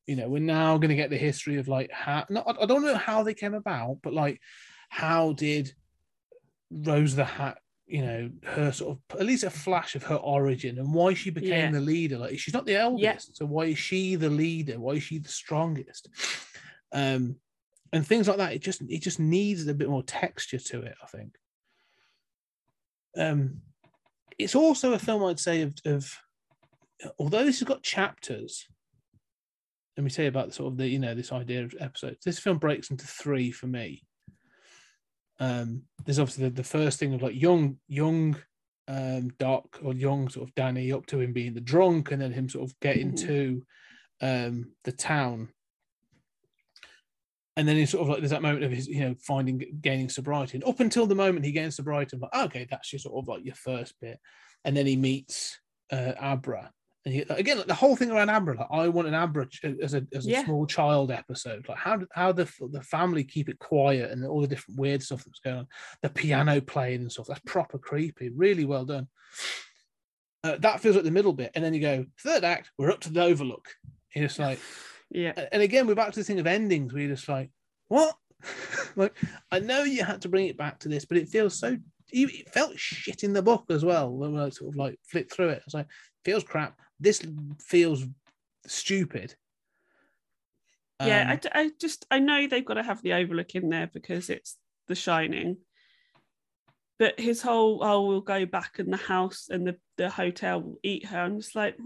You know, we're now going to get the history of, like, how, I don't know how they came about, but, like, how did Rose the Hat, you know, her sort of, at least a flash of her origin and why she became the leader. Like, she's not the eldest, so why is she the leader? Why is she the strongest? And things like that. It just needs a bit more texture to it, I think. It's also a film, I'd say, of although this has got chapters, and we say about sort of the, you know, this idea of episodes, this film breaks into three for me. There's obviously the first thing of, like, young Doc, or young sort of Danny, up to him being the drunk, and then him sort of getting to the town. And then it's sort of like, there's that moment of his, you know, gaining sobriety. And up until the moment he gains sobriety, I'm like, oh, okay, that's just sort of like your first bit. And then he meets Abra. And he, again, like, the whole thing around Abra, like, I want an Abra as a small child episode. Like, how the family keep it quiet and all the different weird stuff that's going on. The piano playing and stuff, that's proper creepy. Really well done. That feels like the middle bit. And then you go, third act, we're up to the Overlook. And it's like... Yeah, and again, we're back to the thing of endings where you're just like, what? Like, I know you had to bring it back to this, but it feels so... It felt shit in the book as well when I sort of, like, flipped through it. It's like, feels crap. This feels stupid. Yeah, I know they've got to have the Overlook in there because it's The Shining. But his whole, oh, we'll go back and the house and the hotel will eat her. I'm just like...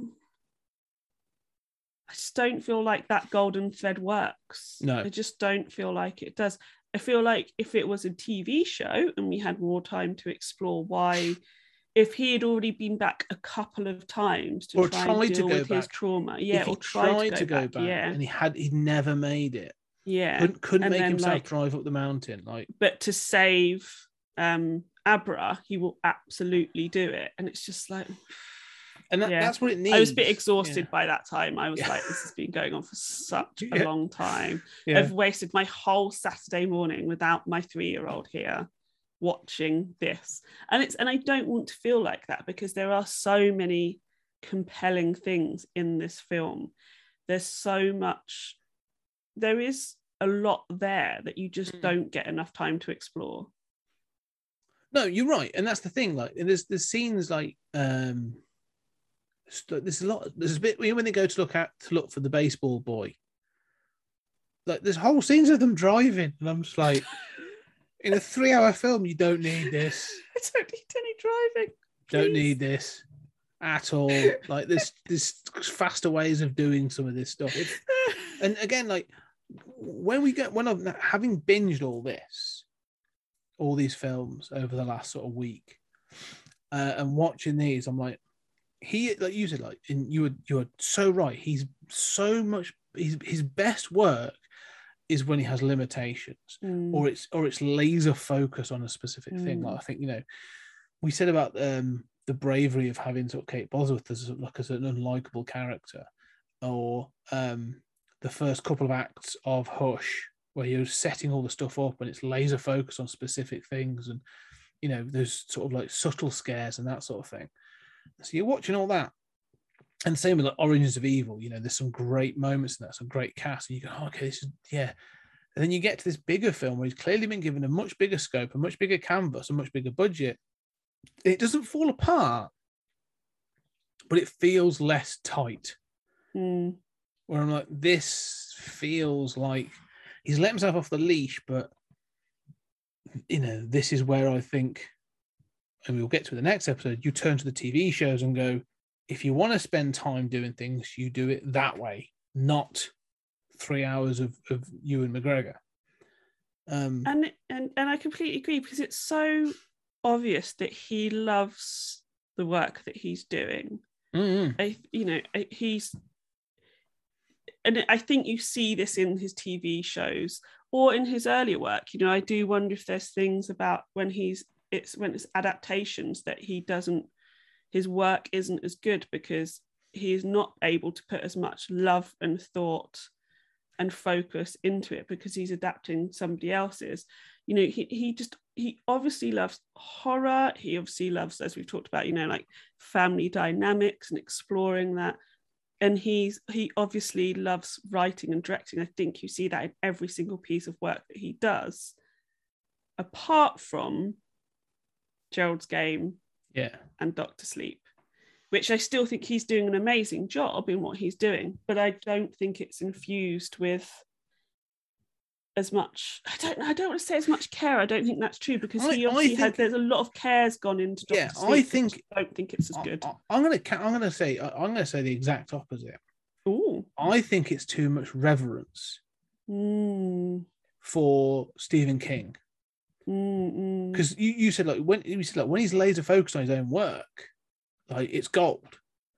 I just don't feel like that golden thread works. No. I just don't feel like it does. I feel like if it was a TV show and we had more time to explore why, if he had already been back a couple of times to try to deal with his trauma, or tried to go back, yeah, and he'd never made it. Yeah, couldn't make himself, like, drive up the mountain, like. But to save Abra, he will absolutely do it, and it's just like. And that's what it needs. I was a bit exhausted by that time. I was like, this has been going on for such a long time. Yeah. I've wasted my whole Saturday morning without my 3-year-old here watching this. And I don't want to feel like that, because there are so many compelling things in this film. There's so much, there is a lot there that you just don't get enough time to explore. No, you're right. And that's the thing. Like, there's scenes like, there's a bit when they go to look for the baseball boy. Like, there's whole scenes of them driving, and I'm just like, in a 3-hour film, you don't need this. I don't need any driving. Please. Don't need this at all. Like, there's faster ways of doing some of this stuff. And again, like, when I'm having binged all these films over the last sort of week, and watching these, I'm like. He, like you said, like, and you were so right. He's so much. His best work is when he has limitations, or it's laser focus on a specific thing. Like, I think, you know, we said about the bravery of having sort of Kate Bosworth as, like, as an unlikable character, or the first couple of acts of Hush, where you're setting all the stuff up and it's laser focus on specific things, and, you know, those sort of, like, subtle scares and that sort of thing. So you're watching all that, and same with, like, Origins of Evil. You know, there's some great moments in that, some great cast, and you go, oh, okay, this is And then you get to this bigger film where he's clearly been given a much bigger scope, a much bigger canvas, a much bigger budget. It doesn't fall apart, but it feels less tight. Where I'm like, this feels like he's let himself off the leash, but, you know, this is where I think. And we'll get to the next episode, you turn to the TV shows and go, if you want to spend time doing things, you do it that way. not 3 hours of Ewan McGregor. And I completely agree, because it's so obvious that he loves the work that he's doing. Mm-hmm. I think you see this in his TV shows or in his earlier work. You know, I do wonder if there's things about when it's adaptations that his work isn't as good because he is not able to put as much love and thought and focus into it because he's adapting somebody else's. You know, he obviously loves horror. He obviously loves, as we've talked about, you know, like family dynamics and exploring that. And he obviously loves writing and directing. I think you see that in every single piece of work that he does, apart from Gerald's Game, yeah, and Doctor Sleep, which I still think he's doing an amazing job in what he's doing, but I don't think it's infused with as much. I don't want to say as much care. I don't think that's true, because there's a lot of care's gone into Doctor Sleep. I don't think it's as good. I'm going to say the exact opposite. Ooh. I think it's too much reverence for Stephen King. Because you said, like, when he's laser focused on his own work, like, it's gold.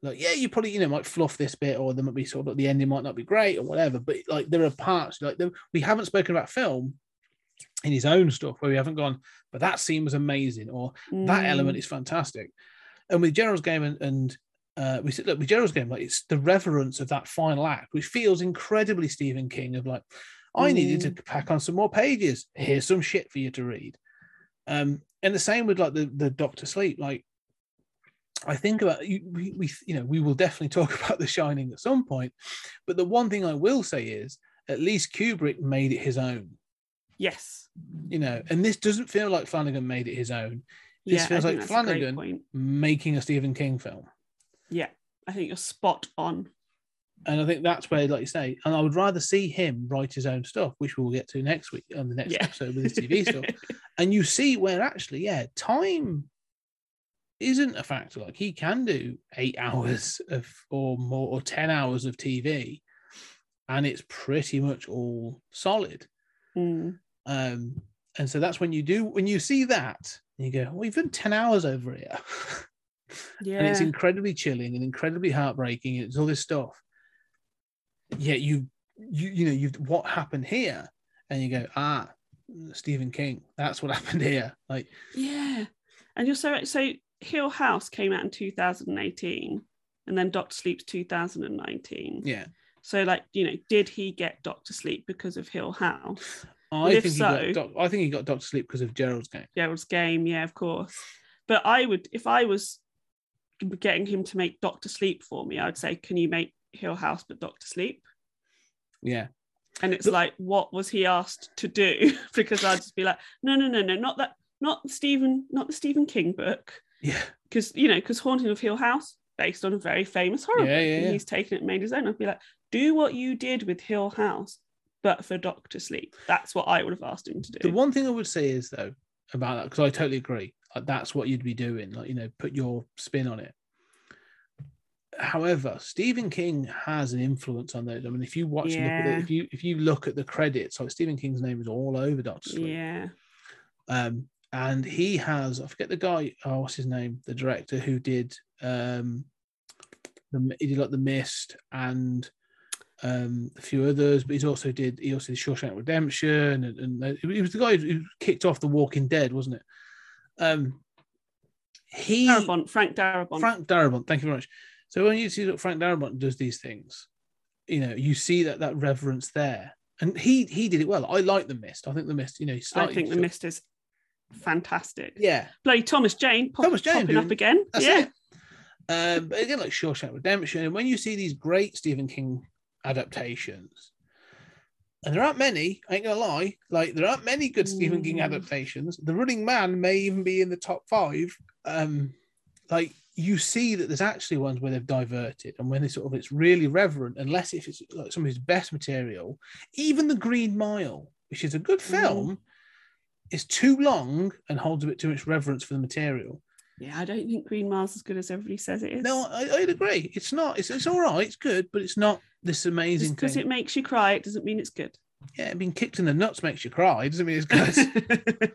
Like, yeah, you probably, you know, might fluff this bit, or there might be sort of, like, the ending might not be great or whatever, but, like, there are parts, like, we haven't spoken about film in his own stuff where we haven't gone, but that scene was amazing, or that element is fantastic. And with Gerald's Game and we said, look, with Gerald's Game, like, it's the reverence of that final act, which feels incredibly Stephen King, of like, I needed to pack on some more pages. Here's some shit for you to read. And the same with, like, the Doctor Sleep. Like, I think about, we will definitely talk about The Shining at some point, but the one thing I will say is at least Kubrick made it his own. Yes. You know, and this doesn't feel like Flanagan made it his own. This feels like Flanagan making a Stephen King film. Yeah, I think you're spot on. And I think that's where, like you say, and I would rather see him write his own stuff, which we'll get to next week on the next episode with his TV stuff. And you see where actually, time isn't a factor. Like, he can do 8 hours of or more, or 10 hours of TV, and it's pretty much all solid. And so that's when you see that, and you go, well, you've done 10 hours over here. Yeah. And it's incredibly chilling and incredibly heartbreaking. And it's all this stuff. Yeah, you've what happened here, and you go, Stephen King, that's what happened here. Like, yeah, and you're so right. So Hill House came out in 2018, and then Doctor Sleep's 2019. Yeah. So, like, you know, did he get Doctor Sleep because of Hill House? I think he got Doctor Sleep because of Gerald's Game. Gerald's Game, yeah, of course. But I would, if I was getting him to make Doctor Sleep for me, I'd say, can you make Hill House but Doctor Sleep? Yeah. And it's like, what was he asked to do? Because I'd just be like, no, not the Stephen King book. Yeah. Because Haunting of Hill House, based on a very famous horror book, and he's taken it and made his own. I'd be like, do what you did with Hill House, but for Doctor Sleep. That's what I would have asked him to do. The one thing I would say is, though, about that, because I totally agree, like, that's what you'd be doing, like, you know, put your spin on it. However, Stephen King has an influence on those. I mean, if you watch, look at it, if you look at the credits, like, Stephen King's name is all over Doctor Sleep. Yeah. And he has, I forget the guy. Oh, what's his name? The director who did he did like The Mist and a few others, but he also did Shawshank Redemption, and he was the guy who kicked off The Walking Dead, wasn't it? Frank Darabont. Thank you very much. So when you see that Frank Darabont does these things, you know, you see that reverence there, and he did it well. I like The Mist. I think The Mist, you know, The Mist is fantastic. Yeah, bloody Thomas Jane popping up again. That's it. But again, like Shawshank Redemption, and when you see these great Stephen King adaptations, and there aren't many, I ain't gonna lie, like, there aren't many good Stephen King adaptations. The Running Man may even be in the top 5. You see that there's actually ones where they've diverted, and when they sort of, it's really reverent, unless if it's like some of his best material. Even The Green Mile, which is a good film, is too long and holds a bit too much reverence for the material. Yeah, I don't think Green Mile's as good as everybody says it is. No, I'd agree. It's not. It's all right. It's good, but it's not. this amazing thing. Because it makes you cry, it doesn't mean it's good. Yeah, being kicked in the nuts makes you cry. It doesn't mean it's good.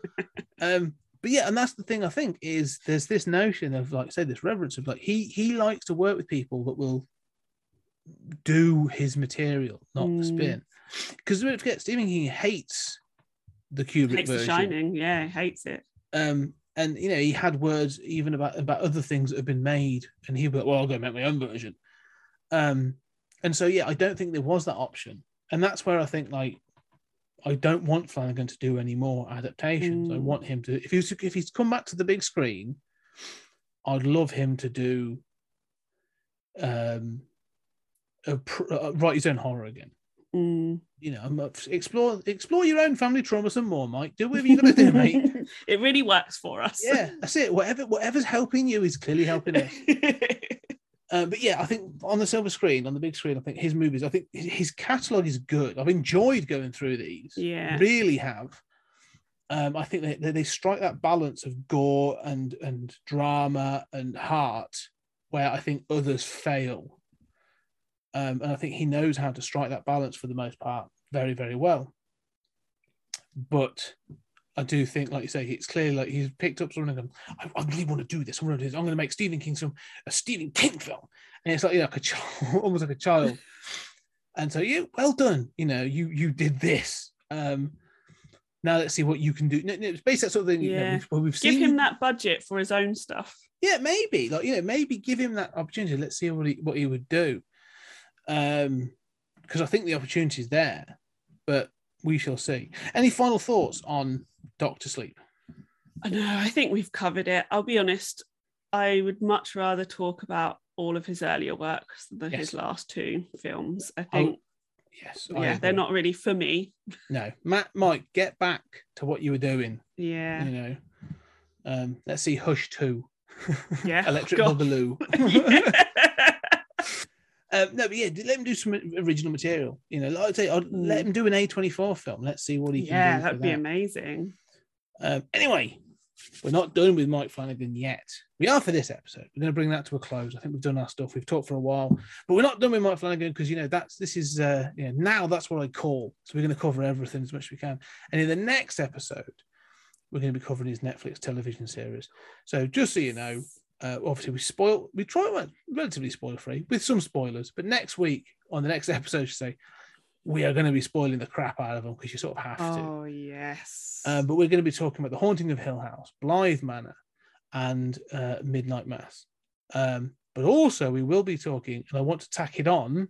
But yeah, and that's the thing I think is there's this notion of, like I said, this reverence of like he likes to work with people that will do his material, not the spin. Because don't forget, Stephen King hates the Kubrick version. The Shining, yeah, hates it. And you know, he had words even about other things that have been made, and he was like, well, I'll go make my own version. And so yeah, I don't think there was that option. And that's where I think, like, I don't want Flanagan to do any more adaptations. I want him to, if he's come back to the big screen, I'd love him to do write his own horror again. You know, explore your own family trauma some more, Mike. Do whatever you're gonna do, mate. It really works for us. Yeah, that's it. Whatever's helping you is clearly helping us. But yeah, I think on the big screen, I think his movies, I think his catalogue is good. I've enjoyed going through these. Yeah. Really have. I think they strike that balance of gore and drama and heart where I think others fail. And I think he knows how to strike that balance for the most part very, very well. But I do think, like you say, it's clear like he's picked up something. I really want to do this. I'm going to make Stephen King a Stephen King film, and it's like, you know, like a child, almost like a child. And so, yeah, well done. You know, you did this. Now let's see what you can do. No, it's based that sort of thing. Yeah. You know, we've seen. Give him that budget for his own stuff. Yeah, maybe like maybe give him that opportunity. Let's see what he would do. Because I think the opportunity is there, but we shall see. Any final thoughts on Doctor Sleep? I know, I think we've covered it. I'll be honest, I would much rather talk about all of his earlier works than his last two films. I think, they're not really for me. No, Mike, get back to what you were doing. Yeah, you know, let's see, Hush 2, yeah, Electric Boogaloo. No, but yeah, let him do some original material. You know, like I say, I'd let him do an A24 film. Let's see what he can do. Yeah, that'd be amazing. Anyway, we're not done with Mike Flanagan yet. We are for this episode. We're going to bring that to a close. I think we've done our stuff. We've talked for a while, but we're not done with Mike Flanagan because, you know, now that's what I call. So we're going to cover everything as much as we can. And in the next episode, we're going to be covering his Netflix television series. So just so you know, obviously, we try relatively spoiler-free with some spoilers, but next week on the next episode, we are going to be spoiling the crap out of them because you sort of have to. Oh, yes. But we're going to be talking about The Haunting of Hill House, Bly Manor, and Midnight Mass. But also, we will be talking, and I want to tack it on,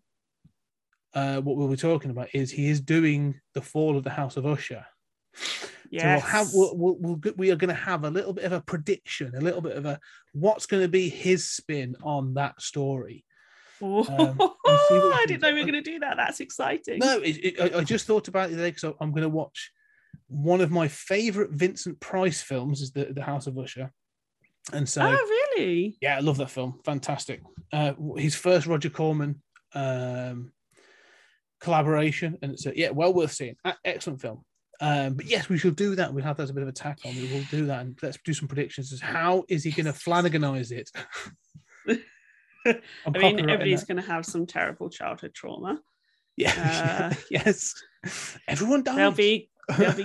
what we'll be talking about is he is doing The Fall of the House of Usher. Yes. So we are going to have a little bit of a prediction, a little bit of a what's going to be his spin on that story. I didn't know we were going to do that. That's exciting. No, I just thought about it today because I'm going to watch one of my favourite Vincent Price films, is The House of Usher. And so, oh, really? Yeah, I love that film. Fantastic. His first Roger Corman collaboration, and so yeah, well worth seeing. Excellent film. But yes, we shall do that. We'll have that as a bit of a tack on. We will do that, and let's do some predictions. As how is he going to Flanaganize it? I mean, everybody's going to have some terrible childhood trauma. Yeah, yes. Everyone dies. There'll be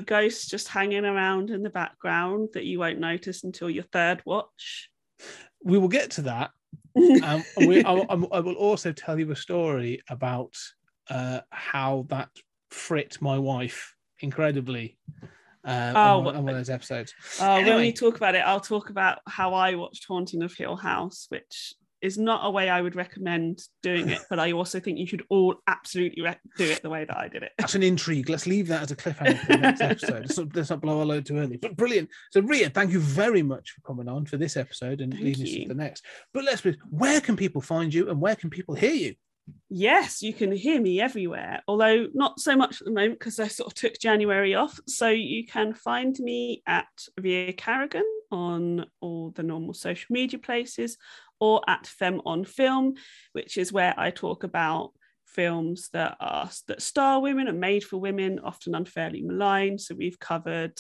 ghosts just hanging around in the background that you won't notice until your third watch. We will get to that. I will also tell you a story about how that frit my wife. Incredibly on one of those episodes. Anyway. When we talk about it, I'll talk about how I watched Haunting of Hill House, which is not a way I would recommend doing it, but I also think you should all absolutely do it the way that I did it. That's an intrigue. Let's leave that as a cliffhanger for the next episode. Let's not blow our load too early. But brilliant. So Ria, thank you very much for coming on for this episode and leading us to the next. But where can people find you and where can people hear you? Yes, you can hear me everywhere, although not so much at the moment because I sort of took January off. So you can find me at Ria Carrigan on all the normal social media places, or at Femme on Film, which is where I talk about films that star women and made for women, often unfairly maligned. So we've covered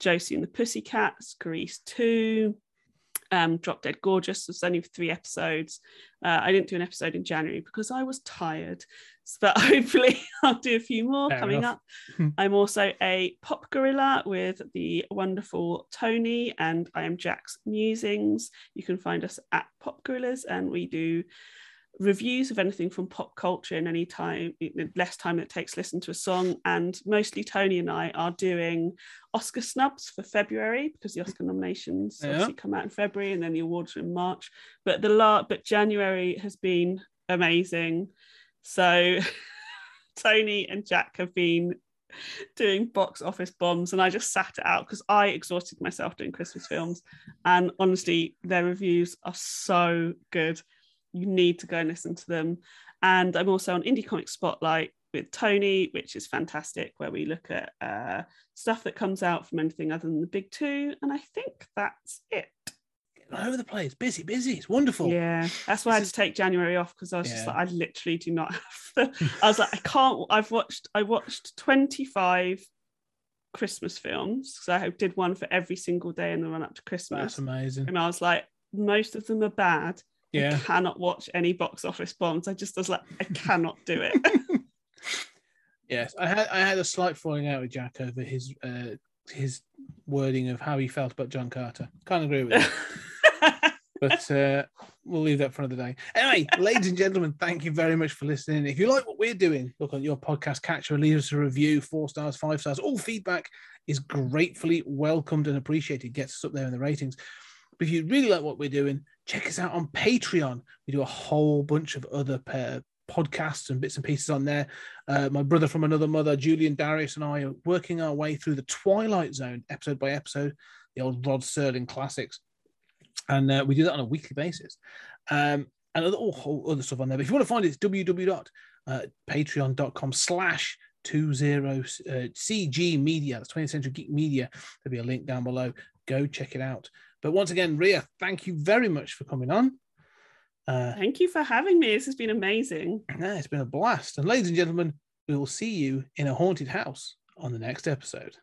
Josie and the Pussycats, Grease 2, Drop Dead Gorgeous. There's only 3 episodes. I didn't do an episode in January because I was tired, but hopefully I'll do a few more coming up. I'm also a pop gorilla with the wonderful Tony, and I am Jack's Musings. You can find us at Pop Gorillas, and we do reviews of anything from pop culture in any time, less time it takes to listen to a song. And mostly Tony and I are doing Oscar snubs for February, because the Oscar nominations obviously come out in February and then the awards are in March. But but January has been amazing. So Tony and Jack have been doing box office bombs, and I just sat it out because I exhausted myself doing Christmas films. And honestly, their reviews are so good. You need to go and listen to them. And I'm also on Indie Comic Spotlight with Tony, which is fantastic, where we look at stuff that comes out from anything other than the big two. And I think that's it. All over the place, busy. It's wonderful. Yeah, that's why I had to take January off, because I was just like, I literally do not have the... I was like, I can't. I watched 25 Christmas films, so I did one for every single day in the run up to Christmas. That's amazing. And I was like, most of them are bad. Yeah. I cannot watch any box office bombs. I cannot do it. Yes, I had a slight falling out with Jack over his wording of how he felt about John Carter. Can't agree with him. But we'll leave that for another day. Anyway, ladies and gentlemen, thank you very much for listening. If you like what we're doing, look on your podcast catcher, leave us a review, 4 stars, 5 stars. All feedback is gratefully welcomed and appreciated. Gets us up there in the ratings. But if you really like what we're doing, check us out on Patreon. We do a whole bunch of other podcasts and bits and pieces on there. My brother from another mother, Julian Darius, and I are working our way through the Twilight Zone episode by episode, the old Rod Serling classics. And we do that on a weekly basis. And all other stuff on there. But if you want to find it, it's www.patreon.com/20CG Media. That's 20th Century Geek Media. There'll be a link down below. Go check it out. But once again, Rhea, thank you very much for coming on. Thank you for having me. This has been amazing. Yeah, it's been a blast. And ladies and gentlemen, we will see you in a haunted house on the next episode.